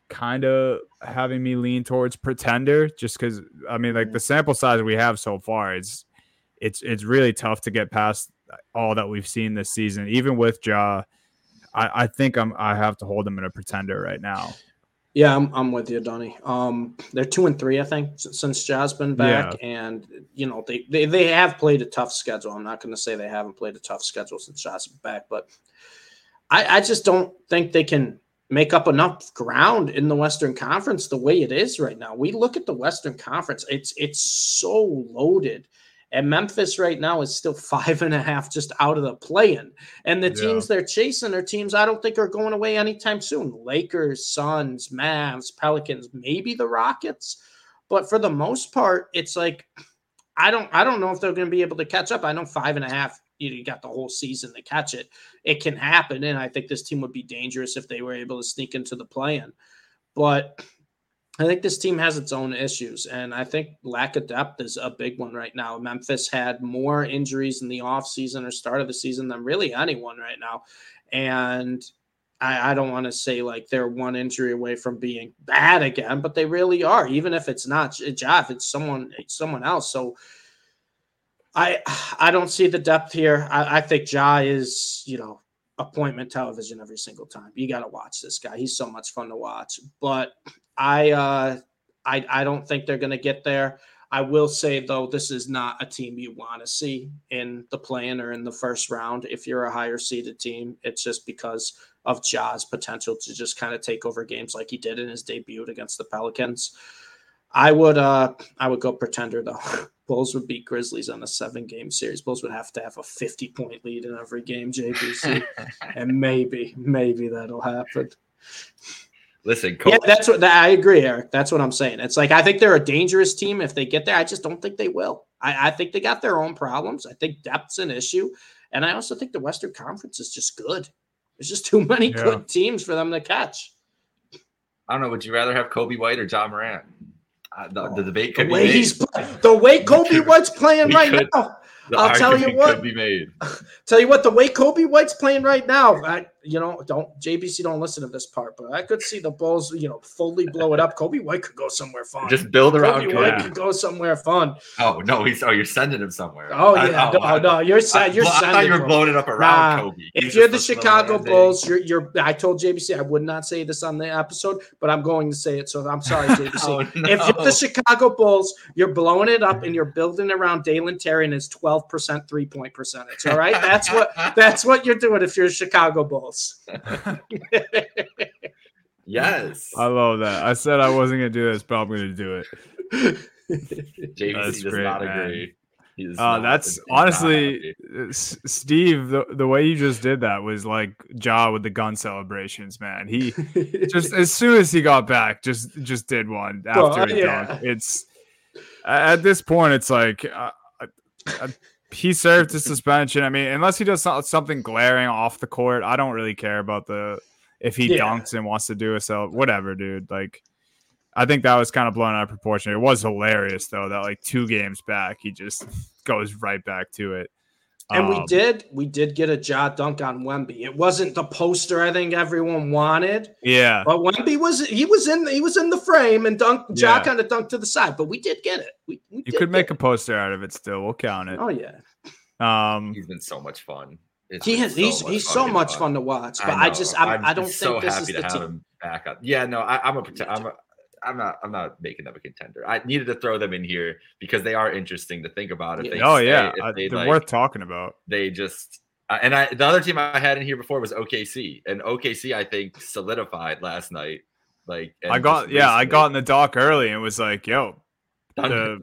kind of having me lean towards pretender, just because I mean, like, the sample size we have so far, it's really tough to get past all that we've seen this season. Even with Ja, I think I have to hold them in a pretender right now. Yeah, I'm with you, Donnie. They're 2-3, I think, since Ja's been back, and you know they have played a tough schedule. I'm not going to say they haven't played a tough schedule since Ja's been back, but I just don't think they can make up enough ground in the Western Conference the way it is right now. We look at the Western Conference, it's so loaded. And Memphis right now is still 5.5 just out of the play-in. And the teams they're chasing are teams I don't think are going away anytime soon. Lakers, Suns, Mavs, Pelicans, maybe the Rockets. But for the most part, it's like I don't know if they're going to be able to catch up. I know 5.5. You got the whole season to catch it. It can happen, and I think this team would be dangerous if they were able to sneak into the play-in. But I think this team has its own issues, and I think lack of depth is a big one right now. Memphis had more injuries in the offseason or start of the season than really anyone right now. And I don't want to say like they're one injury away from being bad again, but they really are, even if it's not Ja, if it's someone else. So I don't see the depth here. I think Ja is, you know, appointment television every single time. You got to watch this guy. He's so much fun to watch. But I don't think they're going to get there. I will say, though, this is not a team you want to see in the play-in or in the first round if you're a higher-seeded team. It's just because of Ja's potential to just kind of take over games like he did in his debut against the Pelicans. I would go pretender, though. Bulls would beat Grizzlies on a 7-game series. Bulls would have to have a 50-point lead in every game, JPC, and maybe that'll happen. Listen, coach. Yeah, that's what I agree, Eric. That's what I'm saying. It's like I think they're a dangerous team if they get there. I just don't think they will. I think they got their own problems. I think depth's an issue, and I also think the Western Conference is just good. There's just too many good teams for them to catch. I don't know. Would you rather have Kobe White or Ja Morant? The debate could be made. The way Kobe White's playing right now, I'll tell you what. Could be made. Tell you what, the way Kobe White's playing right now, JBC don't listen to this part, but I could see the Bulls, fully blow it up. Kobe White could go somewhere fun. Just build around Kobe White could go somewhere fun. Oh no, you're sending him somewhere. Oh yeah, I thought you were blowing it up around Kobe. If you're the Chicago Bulls, you're. I told JBC I would not say this on the episode, but I'm going to say it. So I'm sorry, JBC. If you're the Chicago Bulls, you're blowing it up and you're building around Dalen Terry and his 12% 3-point percentage. All right, that's what you're doing if you're Chicago Bulls. Yes, I love that. I said I wasn't gonna do this, but I'm gonna do it. JVC does not agree. That's honestly, Steve. The way you just did that was like Ja with the gun celebrations, man. He just as soon as he got back, just did one after dunk. It's at this point, it's like. He served his suspension. I mean, unless he does something glaring off the court, I don't really care about if he dunks and wants to do a cell, whatever, dude. Like, I think that was kind of blown out of proportion. It was hilarious though that like 2 games back, he just goes right back to it. And we did get a Ja dunk on Wemby. It wasn't the poster I think everyone wanted. Yeah, but Wemby was in the frame and dunked. Ja kind of dunked to the side, but we did get it. You could make a poster out of it still. We'll count it. Oh yeah. He's been so much fun. He's so much fun to watch. But I don't think this is the team. Back up. Yeah, no, I'm not making them a contender. I needed to throw them in here because they are interesting to think about. They're worth talking about. They just and I the other team I had in here before was OKC, and OKC I think solidified last night. Like I got in the dock early and was like, yo. The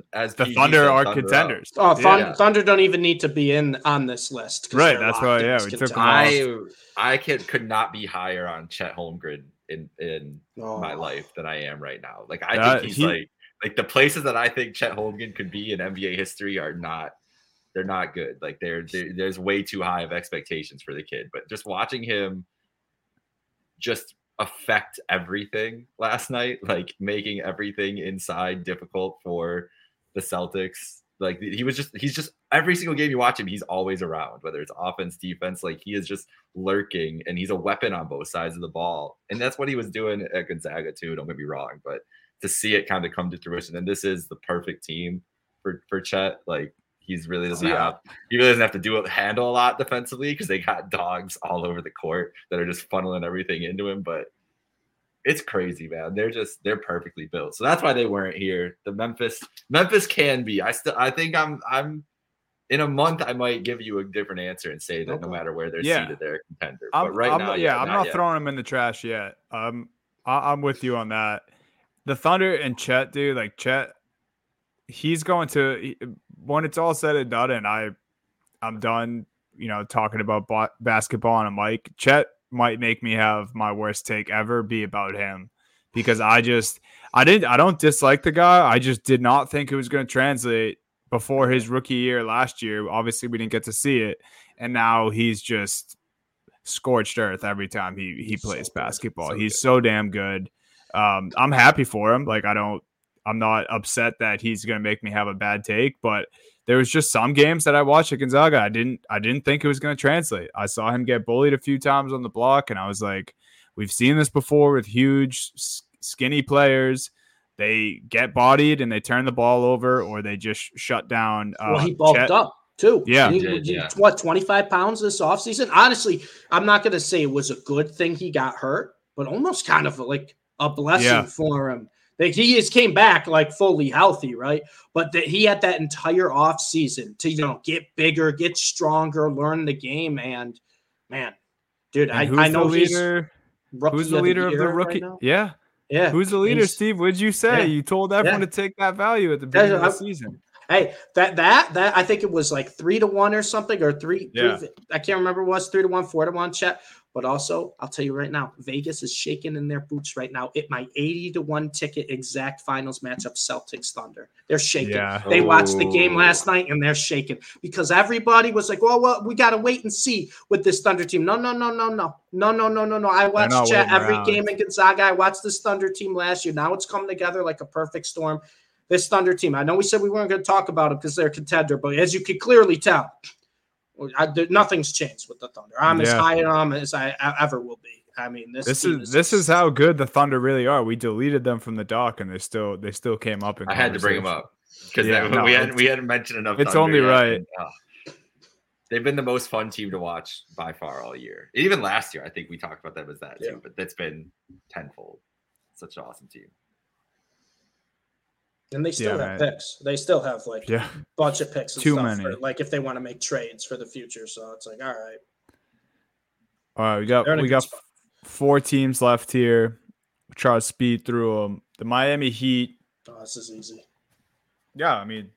Thunder are contenders. Thunder don't even need to be on this list. Right, that's why. Yeah, we took them off. I could not be higher on Chet Holmgren in my life than I am right now. Like I think he's the places that I think Chet Holmgren could be in NBA history are not. They're not good. Like there's way too high of expectations for the kid. But just watching him, affect everything last night, like making everything inside difficult for the Celtics. Like he's just every single game you watch him, he's always around, whether it's offense, defense, like he is just lurking and he's a weapon on both sides of the ball. And that's what he was doing at Gonzaga too. Don't get me wrong, but to see it kind of come to fruition. And this is the perfect team for Chet. Like he really doesn't have to handle a lot defensively because they got dogs all over the court that are just funneling everything into him. But it's crazy, man. They're perfectly built. So that's why they weren't here. The Memphis can be. I think I'm in a month I might give you a different answer and say that no matter where they're seated, they're a contender. I'm not throwing them in the trash yet. I'm with you on that. The Thunder and Chet, dude, like Chet. He's going to when it's all said and done, and I'm done, talking about basketball on a mic. Chet might make me have my worst take ever be about him because I don't dislike the guy. I just did not think it was going to translate before his rookie year last year. Obviously, we didn't get to see it, and now he's just scorched earth every time he plays basketball. He's so damn good. I'm happy for him. Like I'm not upset that he's going to make me have a bad take, but there was just some games that I watched at Gonzaga. I didn't think it was going to translate. I saw him get bullied a few times on the block, and I was like, we've seen this before with huge, skinny players. They get bodied, and they turn the ball over, or they just shut down. He bulked up, too. Yeah. He 25 pounds this offseason? Honestly, I'm not going to say it was a good thing he got hurt, but almost kind of like a blessing for him. Like he just came back like fully healthy, right? But that he had that entire offseason to get bigger, get stronger, learn the game, and man, dude, and I know he's who's the leader of the rookie. Right yeah, yeah. Who's the leader, Steve? What'd you say? Yeah. You told everyone to take that value at the beginning of the season. Hey, that I think it was like 3-1 or something, or three, I can't remember what it was, 3-1, 4-1 Chet. But also, I'll tell you right now, Vegas is shaking in their boots right now. It my 80-1 ticket exact finals matchup, Celtics Thunder. They're shaking. Yeah. They watched the game last night and they're shaking because everybody was like, "Well, we gotta wait and see with this Thunder team." No. I watched Chet every game in Gonzaga. I watched this Thunder team last year. Now it's come together like a perfect storm. this Thunder team, I know we said we weren't going to talk about it because they're a contender, but as you can clearly tell, nothing's changed with the Thunder. I'm as high on them as I ever will be. I mean, this is how good the Thunder really are. We deleted them from the dock, and they still came up. I had to bring them up because we hadn't mentioned enough. It's Thunder only right. They've been the most fun team to watch by far all year. Even last year, I think we talked about them as that too, but that's been tenfold. Such an awesome team. And they still have picks. They still have a bunch of picks and too stuff many. For, if they want to make trades for the future. So it's all right. All right, we got four teams left here. We'll try to speed through them. The Miami Heat. Oh, this is easy. Yeah, I mean,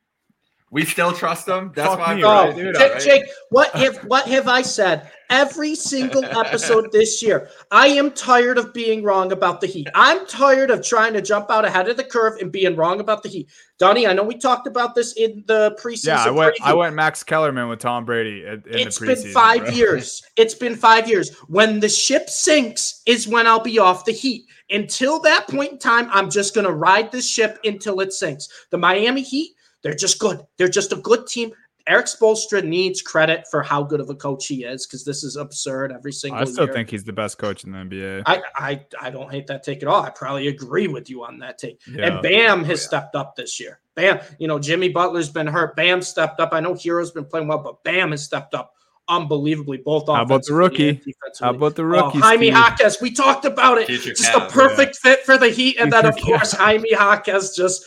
we still trust them. That's why I'm right, dude. Jake, what have I said every single episode this year? I am tired of being wrong about the Heat. I'm tired of trying to jump out ahead of the curve and being wrong about the Heat. Donnie, I know we talked about this in the preseason. Yeah, I went Max Kellerman with Tom Brady in the preseason. It's been 5 years. It's been 5 years. When the ship sinks is when I'll be off the Heat. Until that point in time, I'm just going to ride this ship until it sinks. The Miami Heat, they're just good. They're just a good team. Eric Spoelstra needs credit for how good of a coach he is because this is absurd every single year. I still think he's the best coach in the NBA. I don't hate that take at all. I probably agree with you on that take. Yeah. And Bam has stepped up this year. Bam, Jimmy Butler's been hurt. Bam stepped up. I know Hero's been playing well, but Bam has stepped up unbelievably. Both offensively. How about the rookie? How about the rookie? Jaime Jaquez. We talked about it. Just a perfect fit for the Heat. And then, of course, Jaime Jaquez just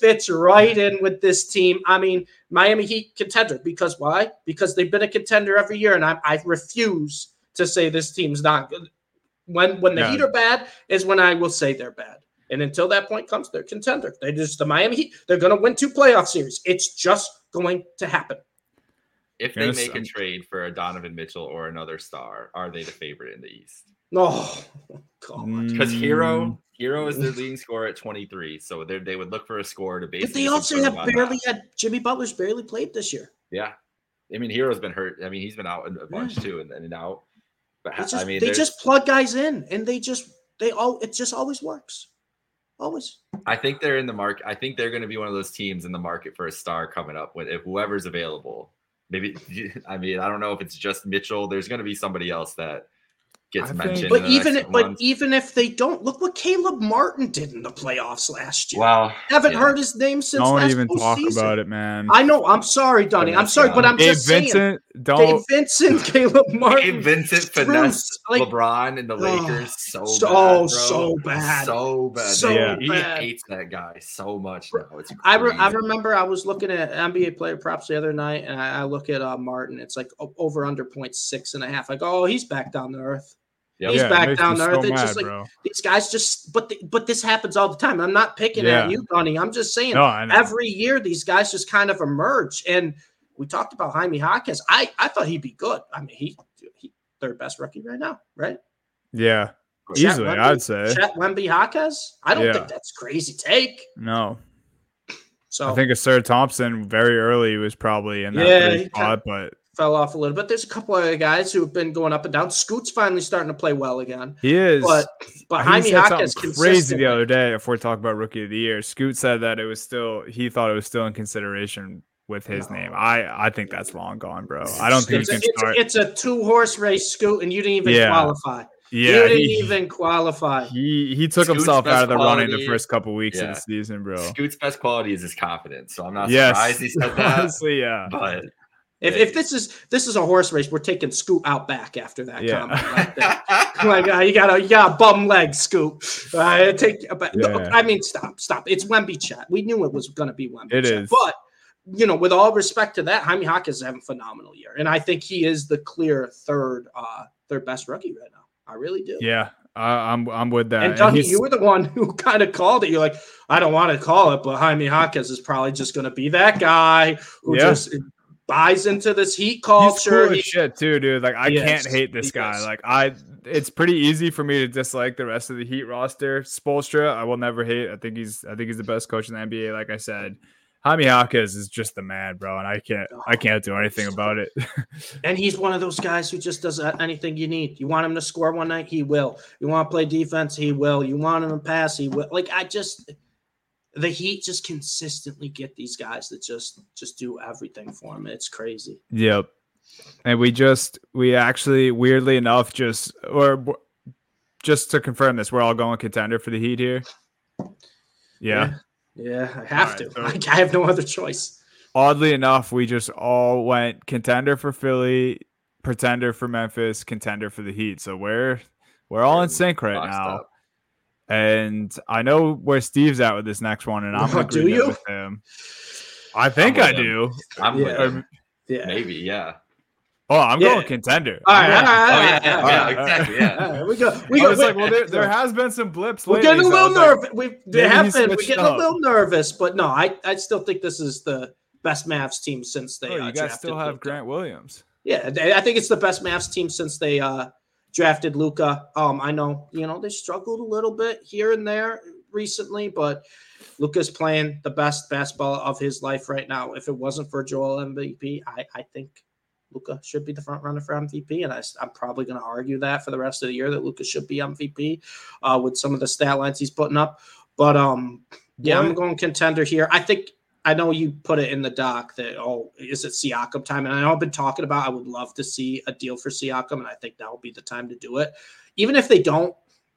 fits right in with this team. I mean, Miami Heat contender. Because why? Because they've been a contender every year, and I refuse to say this team's not good. When the Heat are bad is when I will say they're bad. And until that point comes, they're contender. They're just the Miami Heat. They're going to win 2 playoff series. It's just going to happen. If they make a trade for a Donovan Mitchell or another star, are they the favorite in the East? Oh, God. Because Hero is their leading scorer at 23, so they would look for a scorer to basically. But they also have Jimmy Butler's barely played this year. Yeah, I mean Hero's been hurt. I mean he's been out a bunch too, and out. But they just plug guys in, and it just always works. Always. I think they're in the market. I think they're going to be one of those teams in the market for a star coming up with if whoever's available. Maybe I don't know if it's just Mitchell. There's going to be somebody else that. Gets mentioned, even if they don't, look what Caleb Martin did in the playoffs last year. Wow, haven't heard his name since. Don't even talk about it, man. I know. I'm sorry, Donnie. I'm sorry, but I'm just saying. Dave Vincent, Caleb Martin, Dave Vincent finessed LeBron and the Lakers so bad. He hates that guy so much now. It's crazy. I remember I was looking at NBA player props the other night, and I look at Martin. It's like over under 0.6.5. I go, he's back down to earth. Yep. He's back down to earth. It's just like these guys just, but this happens all the time. I'm not picking at you, Donnie. I'm just saying every year these guys just kind of emerge. And we talked about Jaime Jaquez. I thought he'd be good. I mean, he third best rookie right now, right? Yeah, Chet easily Wemby, I'd say. Chet Wemby Jaquez. I don't think that's crazy take. No. So I think Ausar Thompson very early was probably in that spot, but. Fell off a little bit. There's a couple of other guys who have been going up and down. Scoot's finally starting to play well again. He is. But Jaime Jaquez crazy the other day. If we're talking about Rookie of the Year, Scoot said that it was still. He thought it was still in consideration with his name. I think that's long gone, bro. I don't think you can start. It's a 2-horse race, Scoot, and you didn't even qualify. Yeah, you didn't even qualify. He took Scoot's himself out of the running the first couple weeks of the season, bro. Scoot's best quality is his confidence, so I'm not surprised he said that. Honestly, but. If this is a horse race, we're taking Scoop out back after that comment right there. You got a bum leg, Scoop. Stop. It's Wemby Chat. We knew it was going to be Wemby Chat. It is. But, with all respect to that, Jaime Jaquez is having a phenomenal year. And I think he is the clear third best rookie right now. I really do. Yeah, I'm with that. And Dougie, you were the one who kind of called it. You're like, I don't want to call it, but Jaime Jaquez is probably just going to be that guy who just – buys into this Heat culture. He's cool as shit too, dude. Like I can't hate this guy. Like it's pretty easy for me to dislike the rest of the Heat roster. Spoelstra, I will never hate. I think he's the best coach in the NBA. Like I said, Jaime Jaquez is just the man, bro, and I can't do anything about it. And he's one of those guys who just does anything you need. You want him to score one night, he will. You want to play defense, he will. You want him to pass, he will. Like I just. the Heat just consistently get these guys that just do everything for them. It's crazy. Yep. And we actually, weirdly enough, just to confirm this, we're all going contender for the Heat here. Yeah. Yeah, I have to. Right, I have no other choice. Oddly enough, we just all went contender for Philly, pretender for Memphis, contender for the Heat. So we're all in sync right now. Up. And I know where Steve's at with this next one, and I'm going to agree with him. I think I do. Maybe. Oh, I'm going contender. All right. Exactly. Yeah. All right, we go. It's like, well, there has been some blips lately. We're getting a little nervous. We're getting a little nervous, but no, I still think this is the best Mavs team since they drafted. You guys still have Grant Williams. Yeah, I think it's the best Mavs team since they drafted Luka. I know, they struggled a little bit here and there recently, but Luka's playing the best basketball of his life right now. If it wasn't for Joel MVP, I think Luka should be the front runner for MVP. And I'm probably going to argue that for the rest of the year that Luka should be MVP with some of the stat lines he's putting up. But I'm going contender here. I think, I know you put it in the doc that, is it Siakam time? And I know I've been talking about I would love to see a deal for Siakam, and I think that would be the time to do it. Even if they don't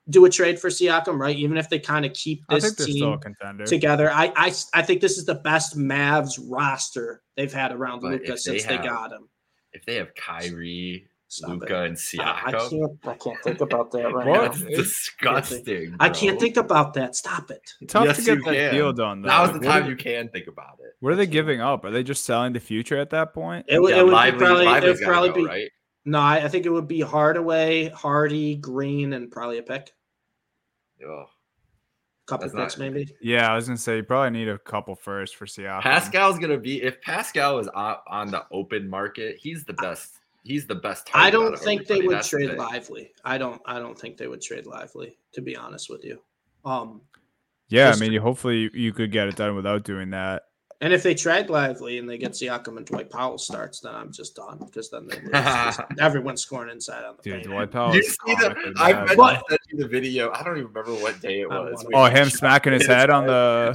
do a trade for Siakam, right? Even if they kind of keep this team together. I think this is the best Mavs roster they've had around Luka since they got him. If they have Kyrie, Luka, and Siakam. I can't think about that right now. It's disgusting. I can't think about that. Stop it. Tough to get that deal done, though. Now's the time you can think about it. What are they giving up? Are they just selling the future at that point? It would probably be. Right? No, I think it would be Hardaway, Hardy, Green, and probably a pick. Oh. Couple picks maybe. Yeah, I was gonna say you probably need a couple first for Siakam. Pascal's gonna be if Pascal is on the open market, he's the best. He's the best. I don't think they would trade Lively. I don't think they would trade Lively. To be honest with you. Hopefully you could get it done without doing that. And if they trade Lively and they get Siakam and Dwight Powell starts, then I'm just done because then they lose. Everyone's scoring inside on the paint. Dwight Powell. You see that? I sent you the video. I don't even remember what day it was. Him smacking his head on the.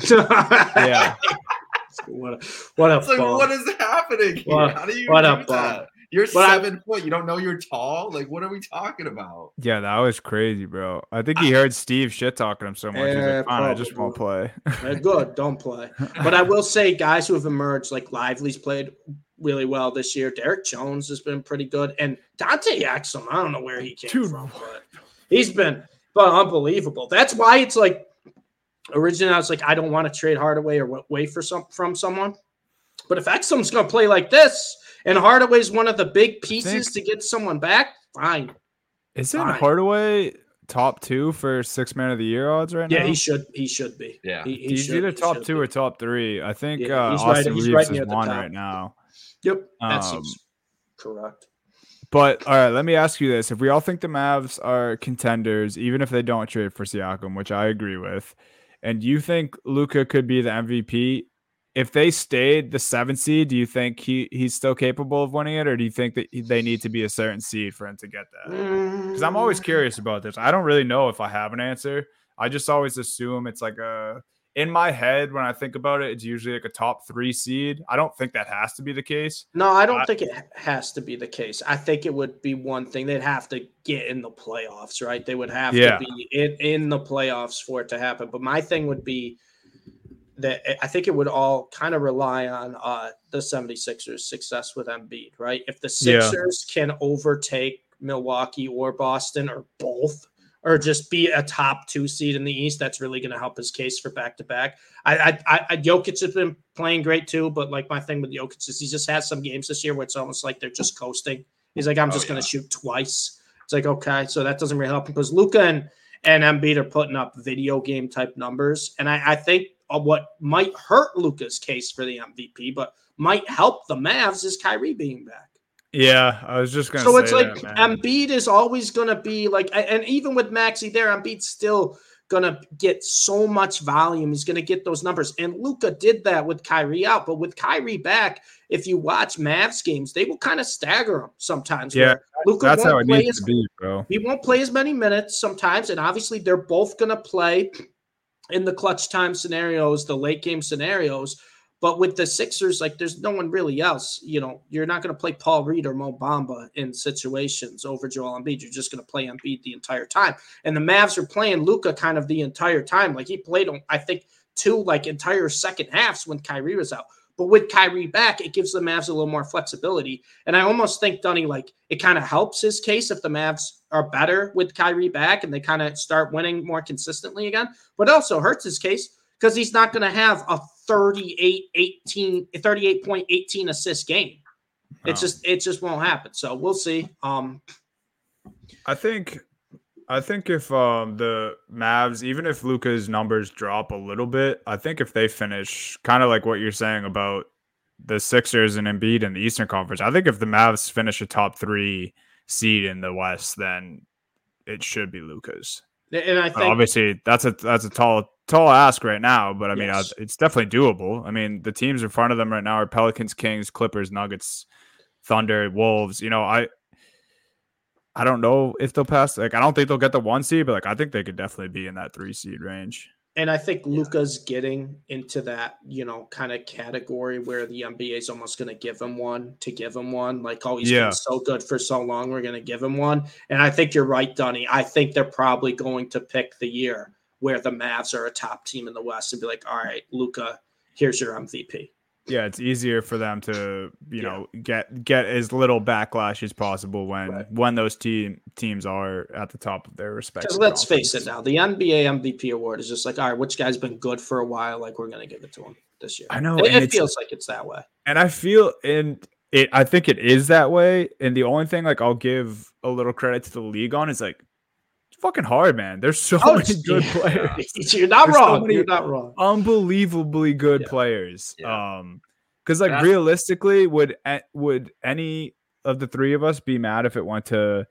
Yeah. What is happening here? How do you? What up, Bob? You're 7 foot. You don't know you're tall. Like, what are we talking about? Yeah, that was crazy, bro. I think he heard Steve shit talking him so much. He's like, fine, I just won't play. Good, don't play. But I will say, guys who have emerged, like Lively's played really well this year. Derek Jones has been pretty good, and Dante Axum. I don't know where he came from, but he's been unbelievable. That's why it's like originally I was like, I don't want to trade Hardaway or wait for from someone. But if Axum's gonna play like this. And Hardaway's one of the big pieces to get someone back. Fine. Isn't Hardaway top 2 for sixth man of the year odds right now? Yeah, he should be. Yeah, he's either top 2 or top 3. I think Austin Reaves is one right now. Yep, that seems correct. But all right, let me ask you this: if we all think the Mavs are contenders, even if they don't trade for Siakam, which I agree with, and you think Luka could be the MVP. If they stayed the 7th seed, do you think he's still capable of winning it, or do you think that they need to be a certain seed for him to get that? Because I'm always curious about this. I don't really know if I have an answer. I just always assume it's like in my head when I think about it, it's usually like a top 3 seed. I don't think that has to be the case. No, I don't think it has to be the case. I think it would be one thing. They'd have to get in the playoffs, right? They would have to be in the playoffs for it to happen. But my thing would be, that I think it would all kind of rely on the 76ers' success with Embiid, right? If the Sixers can overtake Milwaukee or Boston or both, or just be a top 2 seed in the East, that's really going to help his case for back-to-back. Jokic has been playing great too, but like my thing with Jokic is he just has some games this year where it's almost like they're just coasting. He's like, I'm just going to shoot twice. It's like, okay, so that doesn't really help because Luka and Embiid are putting up video game type numbers. And I think what might hurt Luka's case for the MVP, but might help the Mavs is Kyrie being back. Yeah, I was just going to say that. So it's like Embiid is always going to be like, and even with Maxey there, Embiid's still going to get so much volume. He's going to get those numbers. And Luka did that with Kyrie out, but with Kyrie back, if you watch Mavs games, they will kind of stagger him sometimes. Yeah, Luka that's how it needs to be, bro. He won't play as many minutes sometimes, and obviously they're both going to play in the clutch time scenarios, the late game scenarios. But with the Sixers, like, there's no one really else. You know, you're not going to play Paul Reed or Mo Bamba in situations over Joel Embiid. You're just going to play Embiid the entire time. And the Mavs are playing Luka kind of the entire time. Like, he played, I think, two, like, entire second halves when Kyrie was out. But with Kyrie back, it gives the Mavs a little more flexibility. And I almost think, Dunny, like, it kind of helps his case if the Mavs are better with Kyrie back and they kind of start winning more consistently again. But also hurts his case because he's not going to have a 38.18 assist game. It just won't happen. So we'll see. I think if the Mavs, even if Luka's numbers drop a little bit, I think if they finish kind of like what you're saying about the Sixers and Embiid in the Eastern Conference, I think if the Mavs finish a top three seed in the West, then it should be Luka's. And I think obviously that's a tall ask right now, but I mean, yes, it's definitely doable. I mean, the teams in front of them right now are Pelicans, Kings, Clippers, Nuggets, Thunder, Wolves. You know, I don't know if they'll pass. Like, I don't think they'll get the one seed, but like, I think they could definitely be in that 3 seed range. And I think Luka's getting into that, you know, kind of category where the NBA is almost going to give him one to give him one. Like, oh, he's been so good for so long, we're going to give him one. And I think you're right, Dunny. I think they're probably going to pick the year where the Mavs are a top team in the West and be like, all right, Luka, here's your MVP. Yeah, it's easier for them to, you know, get as little backlash as possible when those teams are at the top of their respective. Because let's face it now, the NBA MVP award is just like, all right, which guy's been good for a while? Like, we're going to give it to him this year. I know. It feels like it's that way. And I think it is that way. And the only thing, like, I'll give a little credit to the league on is, like, fucking hard, man. There's so many good players. You're not wrong. Unbelievably good players. Yeah. Because like realistically, would any of the three of us be mad if it went to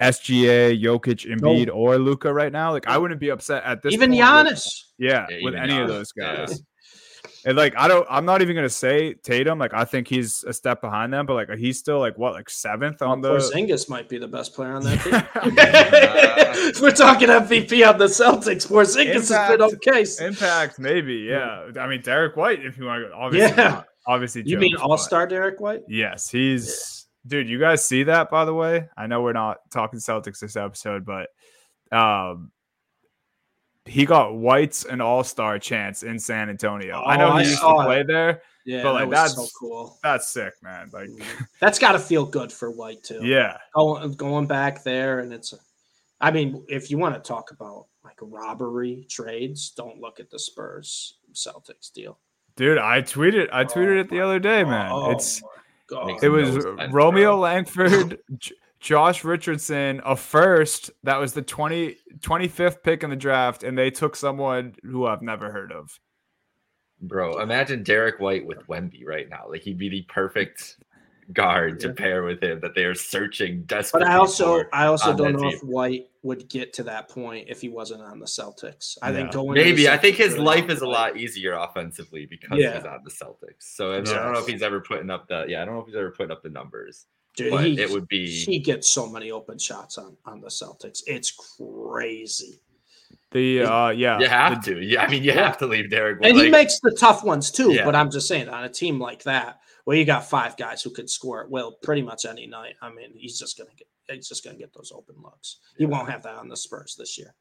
SGA, Jokic, Embiid, or Luka right now? Like, I wouldn't be upset at this. Even point. Giannis. With any of those guys. Yeah. And like, I'm not even gonna say Tatum. Like, I think he's a step behind them, but like, he's still like seventh on the. Porzingis might be the best player on that team. We're talking MVP on the Celtics. Porzingis has been okay. Impact, maybe, yeah. I mean, Derek White, if you want to go. Obviously not. Obviously, you mean All-Star Derek White? Yes, he's – dude, you guys see that, by the way? I know we're not talking Celtics this episode, but he got White's an All-Star chance in San Antonio. Oh, I know he used to play there. Yeah, but like, that's so cool. That's sick, man. Like, that's got to feel good for White, too. Yeah. Going back there, and it's – I mean, if you want to talk about like robbery trades, don't look at the Spurs Celtics deal. Dude, I tweeted it the other day, man. It was Romeo Langford, Josh Richardson, a first. That was the 25th pick in the draft, and they took someone who I've never heard of. Bro, imagine Derek White with Wemby right now. Like, he'd be the perfect guard to pair with him that they are searching desperately. But I also don't know if White would get to that point if he wasn't on the Celtics. I think his life is a lot easier offensively because he's on the Celtics. So I don't know if he's ever putting up the. Yeah, I don't know if he's ever putting up the numbers. Dude, but it would be. He gets so many open shots on the Celtics. It's crazy. You have to leave Derek. And he makes the tough ones too. Yeah. But I'm just saying, on a team like that. Well, you got five guys who could score at will pretty much any night. I mean, he's just gonna get those open looks. He won't have that on the Spurs this year.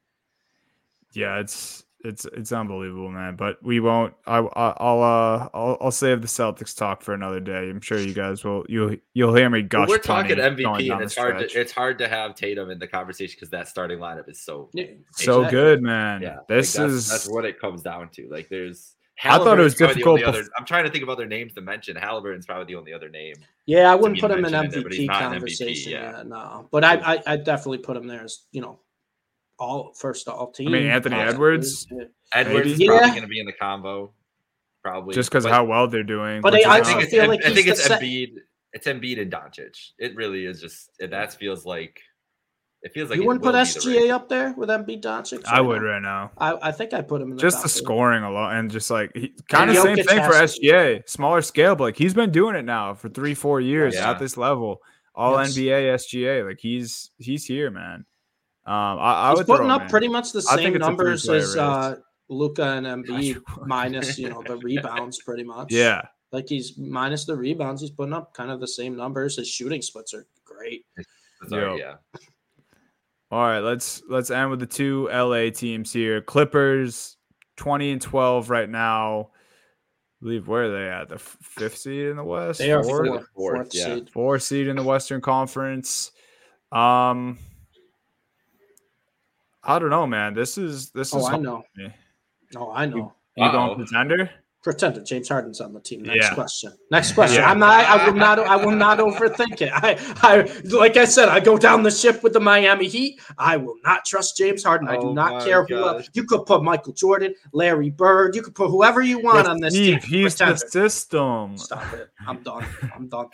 Yeah, it's unbelievable, man. But we won't. I'll save the Celtics talk for another day. I'm sure you guys will. You'll hear me gush. We're talking MVP, and it's hard to have Tatum in the conversation because that starting lineup is so good, man. Yeah, that's what it comes down to. Like, there's. I thought it was difficult. I'm trying to think of other names to mention. Halliburton's probably the only other name. Yeah, I wouldn't put him in MVP conversation. No, but I definitely put him there as, you know, all team. I mean, Anthony Edwards. Edwards is probably going to be in the combo. Probably just because of how well they're doing. But I think it's Embiid. It's Embiid and Doncic. It really is just that feels like. It feels like you wouldn't put SGA up there with Embiid, Doncic. I would right now. I think I put him in the scoring a lot and just like kind of same thing for SGA, smaller scale, but like he's been doing it now for 3-4 years at this level. All NBA SGA, like he's here, man. I was putting up pretty much the same numbers as Luka and Embiid minus, you know, the rebounds pretty much. Yeah. Like he's minus the rebounds. He's putting up kind of the same numbers. His shooting splits are great. So, yeah. All right, let's end with the two LA teams here. Clippers 20-12 right now. I believe where are they at? The fifth seed in the West? They are fourth yeah. seed. Fourth seed in the Western Conference. I don't know, man. This is I know. No, I know. You going pretender? Pretender. James Harden's on the team. Next question. Yeah. I will not overthink it. Like I said, I go down the ship with the Miami Heat. I will not trust James Harden. I do not care who else. You could put Michael Jordan, Larry Bird. You could put whoever you want on this team. He's the system. Stop it. I'm done.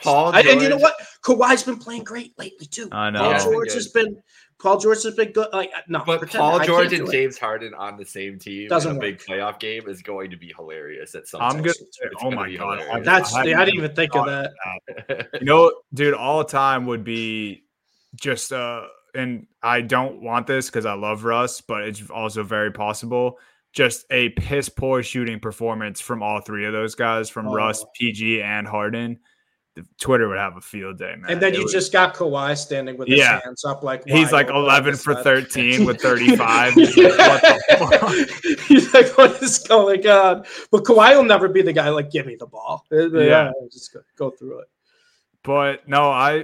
Paul George. And you know what? Kawhi's been playing great lately too. I know. Paul George has been good. Like, no, but Paul George and James Harden on the same team in a big playoff game is going to be hilarious at some point. I'm good. Oh my god, I didn't even think of that. You know, dude, all time would be just and I don't want this because I love Russ, but it's also very possible. Just a piss poor shooting performance from all three of those guys, from Russ, PG, and Harden. Twitter would have a field day, man. And then just got Kawhi standing with his hands up, like he's like 11 for 13 with 35. He's like, what the fuck? He's like, what is going on? But Kawhi will never be the guy like, give me the ball. Yeah, just go through it. But no,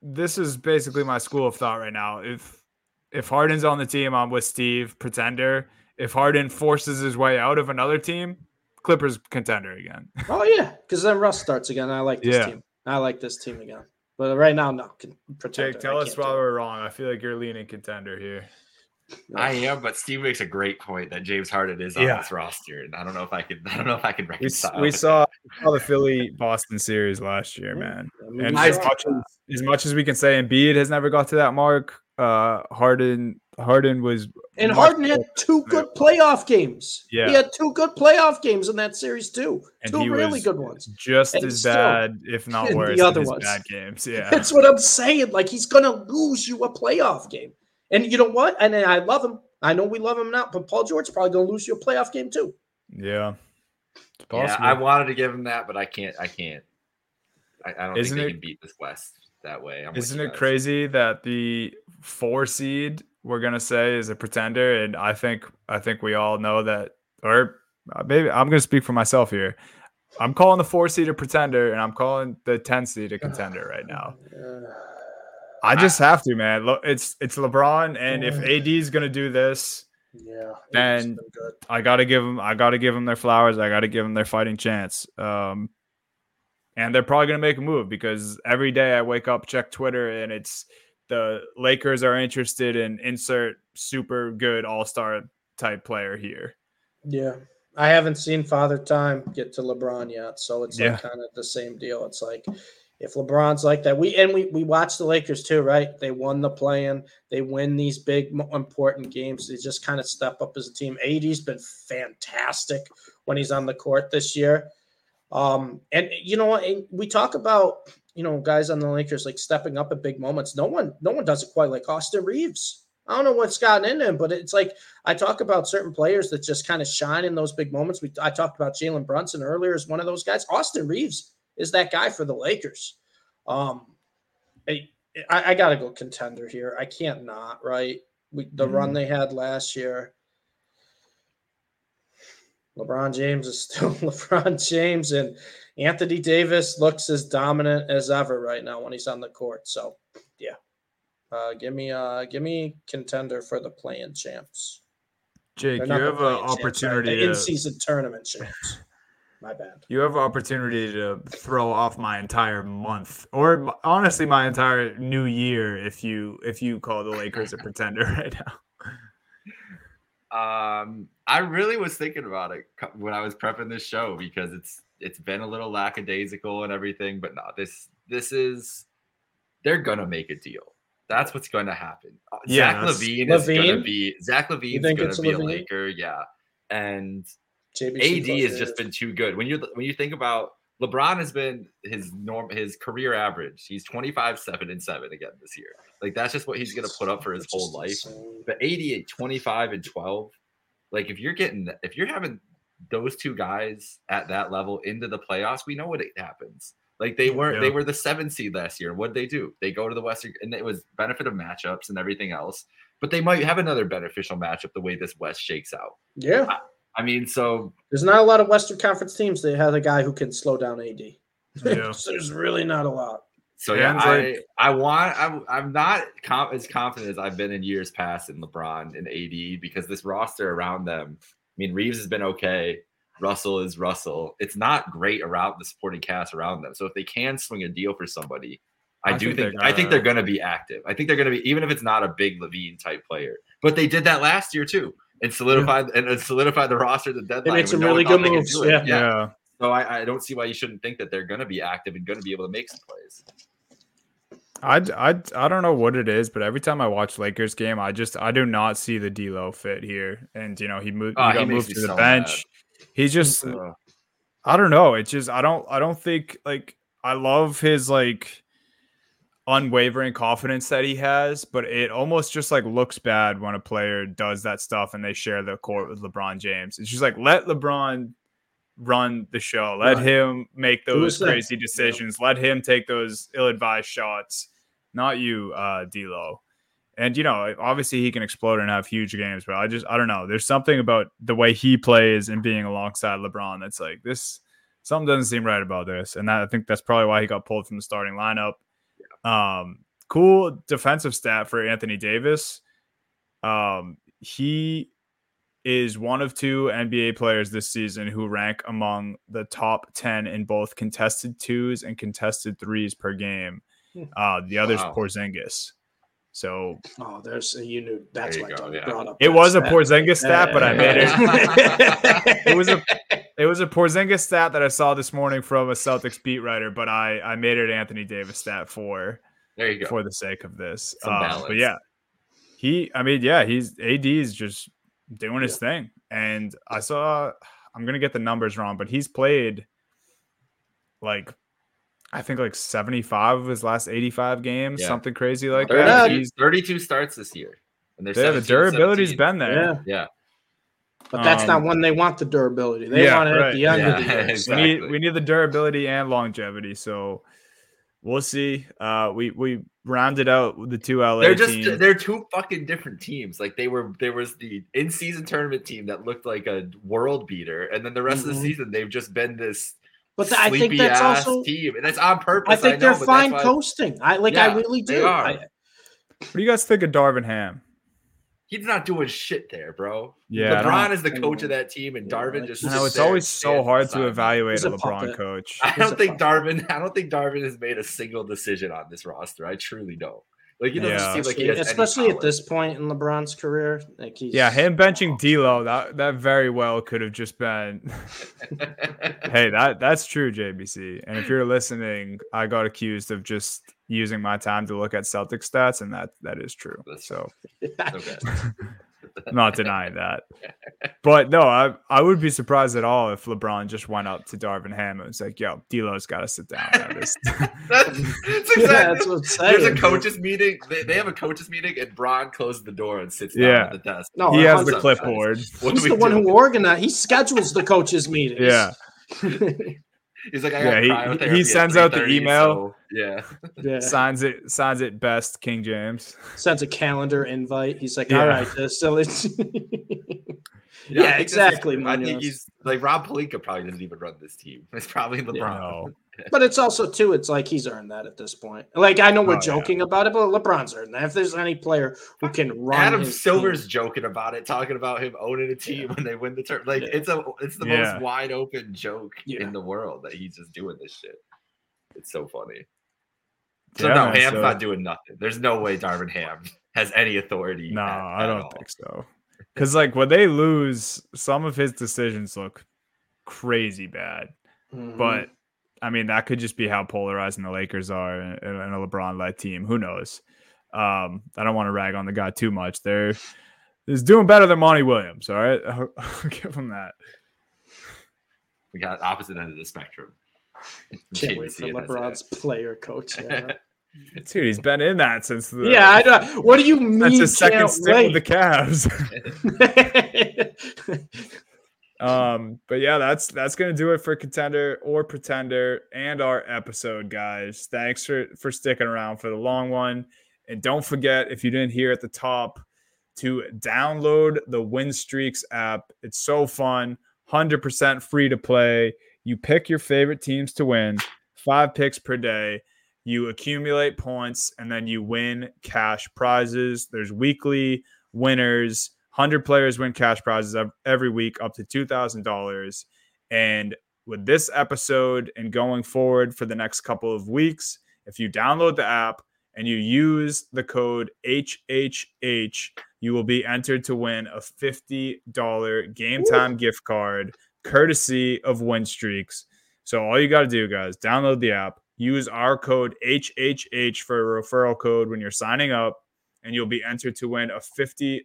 this is basically my school of thought right now. If Harden's on the team, I'm with Steve, pretender. If Harden forces his way out of another team, Clippers contender again. Oh yeah, because then Russ starts again. I like this team. I like this team again. But right now, no. Pretender. Jake, tell us why we're wrong. I feel like you're leaning contender here. I am, but Steve makes a great point that James Harden is on this roster, and I don't know if I can. I don't know if I can reconcile. We saw the Philly-Boston series last year, man. And as much as we can say, Embiid has never got to that mark. Harden was. And Harden had two good playoff games. Yeah. He had two good playoff games in that series, too. And two really good ones. Just and as bad, if not worse, the other ones. Bad games. Yeah. That's what I'm saying. Like, he's going to lose you a playoff game. And you know what? And I love him. I know we love him now, but Paul George is probably going to lose you a playoff game, too. Yeah. It's possible. Yeah, I wanted to give him that, but I can't. I don't think they can beat this West that way. Isn't it crazy that the 4 seed we're gonna say is a pretender, and I think we all know that, or maybe I'm gonna speak for myself here. I'm calling the 4 seed a pretender, and I'm calling the 10 seed a contender right now. I just have to, man. Look, it's LeBron, and if AD's gonna do this, then I gotta give them their flowers. I gotta give them their fighting chance. And they're probably gonna make a move because every day I wake up, check Twitter, and it's. The Lakers are interested in insert super good all-star type player here. Yeah. I haven't seen Father Time get to LeBron yet. So it's like kind of the same deal. It's like if LeBron's like that, we watch the Lakers too, right? They won the play-in. They win these big important games. They just kind of step up as a team. AD's been fantastic when he's on the court this year. And you know, we talk about, you know, guys on the Lakers, like stepping up at big moments. No one does it quite like Austin Reaves. I don't know what's gotten into him, but it's like I talk about certain players that just kind of shine in those big moments. I talked about Jalen Brunson earlier as one of those guys. Austin Reaves is that guy for the Lakers. I got to go contender here. I can't not, right? The run they had last year. LeBron James is still LeBron James, and Anthony Davis looks as dominant as ever right now when he's on the court. So, yeah, give me contender for the play-in champs. Jake, you have an opportunity to in-season tournament champs. My bad. You have an opportunity to throw off my entire month, or honestly, my entire new year, if you call the Lakers a pretender right now. I really was thinking about it when I was prepping this show because it's been a little lackadaisical and everything, but no, this is they're gonna make a deal. That's what's gonna happen. Yeah, Zach LaVine is gonna be a Laker, and JBC AD has just been too good. When you think about LeBron has been his career average. He's 25, 7, and 7 again this year. Like that's just what he's going to put up for his whole life. But 80 at 25 and 12, Like if you're having those two guys at that level into the playoffs, we know what happens. Like they were the 7th seed last year. What did they do? They go to the Western, and it was benefit of matchups and everything else. But they might have another beneficial matchup the way this West shakes out. Yeah, I mean, so there's not a lot of Western Conference teams that have a guy who can slow down AD. Yeah. So there's really not a lot. So yeah, I'm not as confident as I've been in years past in LeBron and AD, because this roster around them. I mean, Reaves has been okay. Russell is Russell. It's not great around the supporting cast around them. So if they can swing a deal for somebody, I think they're going to be active. I think they're going to be, even if it's not a big LaVine type player. But they did that last year too, and solidified the roster at the deadline. They made some really good moves. Yeah. So I don't see why you shouldn't think that they're going to be active and going to be able to make some plays. I don't know what it is, but every time I watch Lakers game, I do not see the D'Lo fit here. And you know, he moved to the bench. He's just I don't know. It's just I don't think, like, I love his like unwavering confidence that he has, but it almost just like looks bad when a player does that stuff and they share the court with LeBron James. It's just like, let LeBron run the show. Let him make those crazy decisions. Let him take those ill-advised shots. Not you, D'Lo. And, you know, obviously he can explode and have huge games, but I don't know. There's something about the way he plays and being alongside LeBron that's like, this, something doesn't seem right about this. And I think that's probably why he got pulled from the starting lineup. Cool defensive stat for Anthony Davis. He is one of two NBA players this season who rank among the top 10 in both contested twos and contested threes per game. The other's Porzingis. So, it was a Porzingis stat, but I made it. It was a Porzingis stat that I saw this morning from a Celtics beat writer, but I made it Anthony Davis stat for the sake of this. But yeah, AD is just doing his thing. And I'm going to get the numbers wrong, but he's played I think 75 of his last 85 games, something crazy like that. He's 32 starts this year. And the durability's 17. Been there. Yeah. But that's not when they want the durability. They want it at the end of the year. Exactly. We need the durability and longevity. So we'll see. We rounded out the two LA teams. They're two fucking different teams. Like there was the in-season tournament team that looked like a world beater, and then the rest of the season they've just been this. But I think that's also team, and that's on purpose. I think they're fine coasting. I really do. What do you guys think of Darvin Ham? He's not doing shit there, bro. Yeah, LeBron is the coach of that team, and Darvin just. No, it's always so hard to evaluate a LeBron coach. I don't think Darvin has made a single decision on this roster. I truly don't. Like, you know, especially at this point in LeBron's career, like him benching D'Lo, that very well could have just been, hey, that's true, JBC. And if you're listening, I got accused of just using my time to look at Celtic stats, and that is true. So, I'm not denying that. But no, I would be surprised at all if LeBron just went up to Darvin Ham and was like, yo, D'Lo's got to sit down. That's what I'm saying. There's a coaches meeting. They have a coaches meeting, and Bron closes the door and sits down at the desk. No, he has the clipboard. He's the one who organizes. He schedules the coaches meetings. Yeah. He's like, he sends out the email. Signs it best King James. Sends a calendar invite. He's like, all right, so it's exactly. I think he's like Rob Pelinka probably doesn't even run this team. It's probably LeBron. Yeah, no. But it's also too, it's like he's earned that at this point. Like I know we're joking about it, but LeBron's earned that. If there's any player who can run, Adam Silver's team. Joking about it, talking about him owning a team when they win the tournament. Like it's the most wide open joke in the world that he's just doing this shit. It's so funny. So Ham's not doing nothing. There's no way Darvin Ham has any authority. No, I don't think so. Because like when they lose, some of his decisions look crazy bad, but. I mean, that could just be how polarizing the Lakers are and a LeBron-led team. Who knows? I don't want to rag on the guy too much. They're doing better than Monty Williams, all right? I'll give him that. We got opposite end of the spectrum. Can't wait for LeBron's player coach. Yeah. Dude, he's been in that since the – yeah, I know. What do you mean? That's his second stint with the Cavs. But yeah, that's gonna do it for Contender or Pretender and our episode, guys. Thanks for sticking around for the long one. And don't forget, if you didn't hear at the top, to download the WinStreaks app. It's so fun, 100% free to play. You pick your favorite teams to win, 5 picks per day. You accumulate points, and then you win cash prizes. There's weekly winners. 100 players win cash prizes every week, up to $2,000. And with this episode and going forward for the next couple of weeks, if you download the app and you use the code HHH, you will be entered to win a $50 GameTime gift card, courtesy of WinStreaks. So all you got to do, guys, download the app. Use our code HHH for a referral code when you're signing up, and you'll be entered to win a $50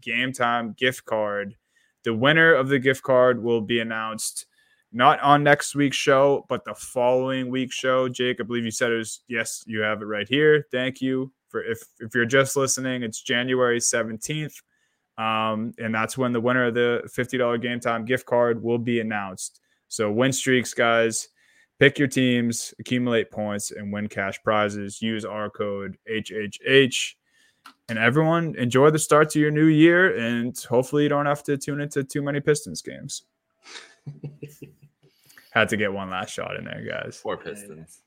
GameTime gift card. The winner of the gift card will be announced not on next week's show, but the following week's show. Jake, I believe you said it was, yes, you have it right here. Thank you. For if you're just listening, it's January 17th, and that's when the winner of the $50 GameTime gift card will be announced. So WinStreaks, guys. Pick your teams, accumulate points, and win cash prizes. Use our code HHH. And everyone, enjoy the start to your new year, and hopefully you don't have to tune into too many Pistons games. Had to get one last shot in there, guys. Poor Pistons.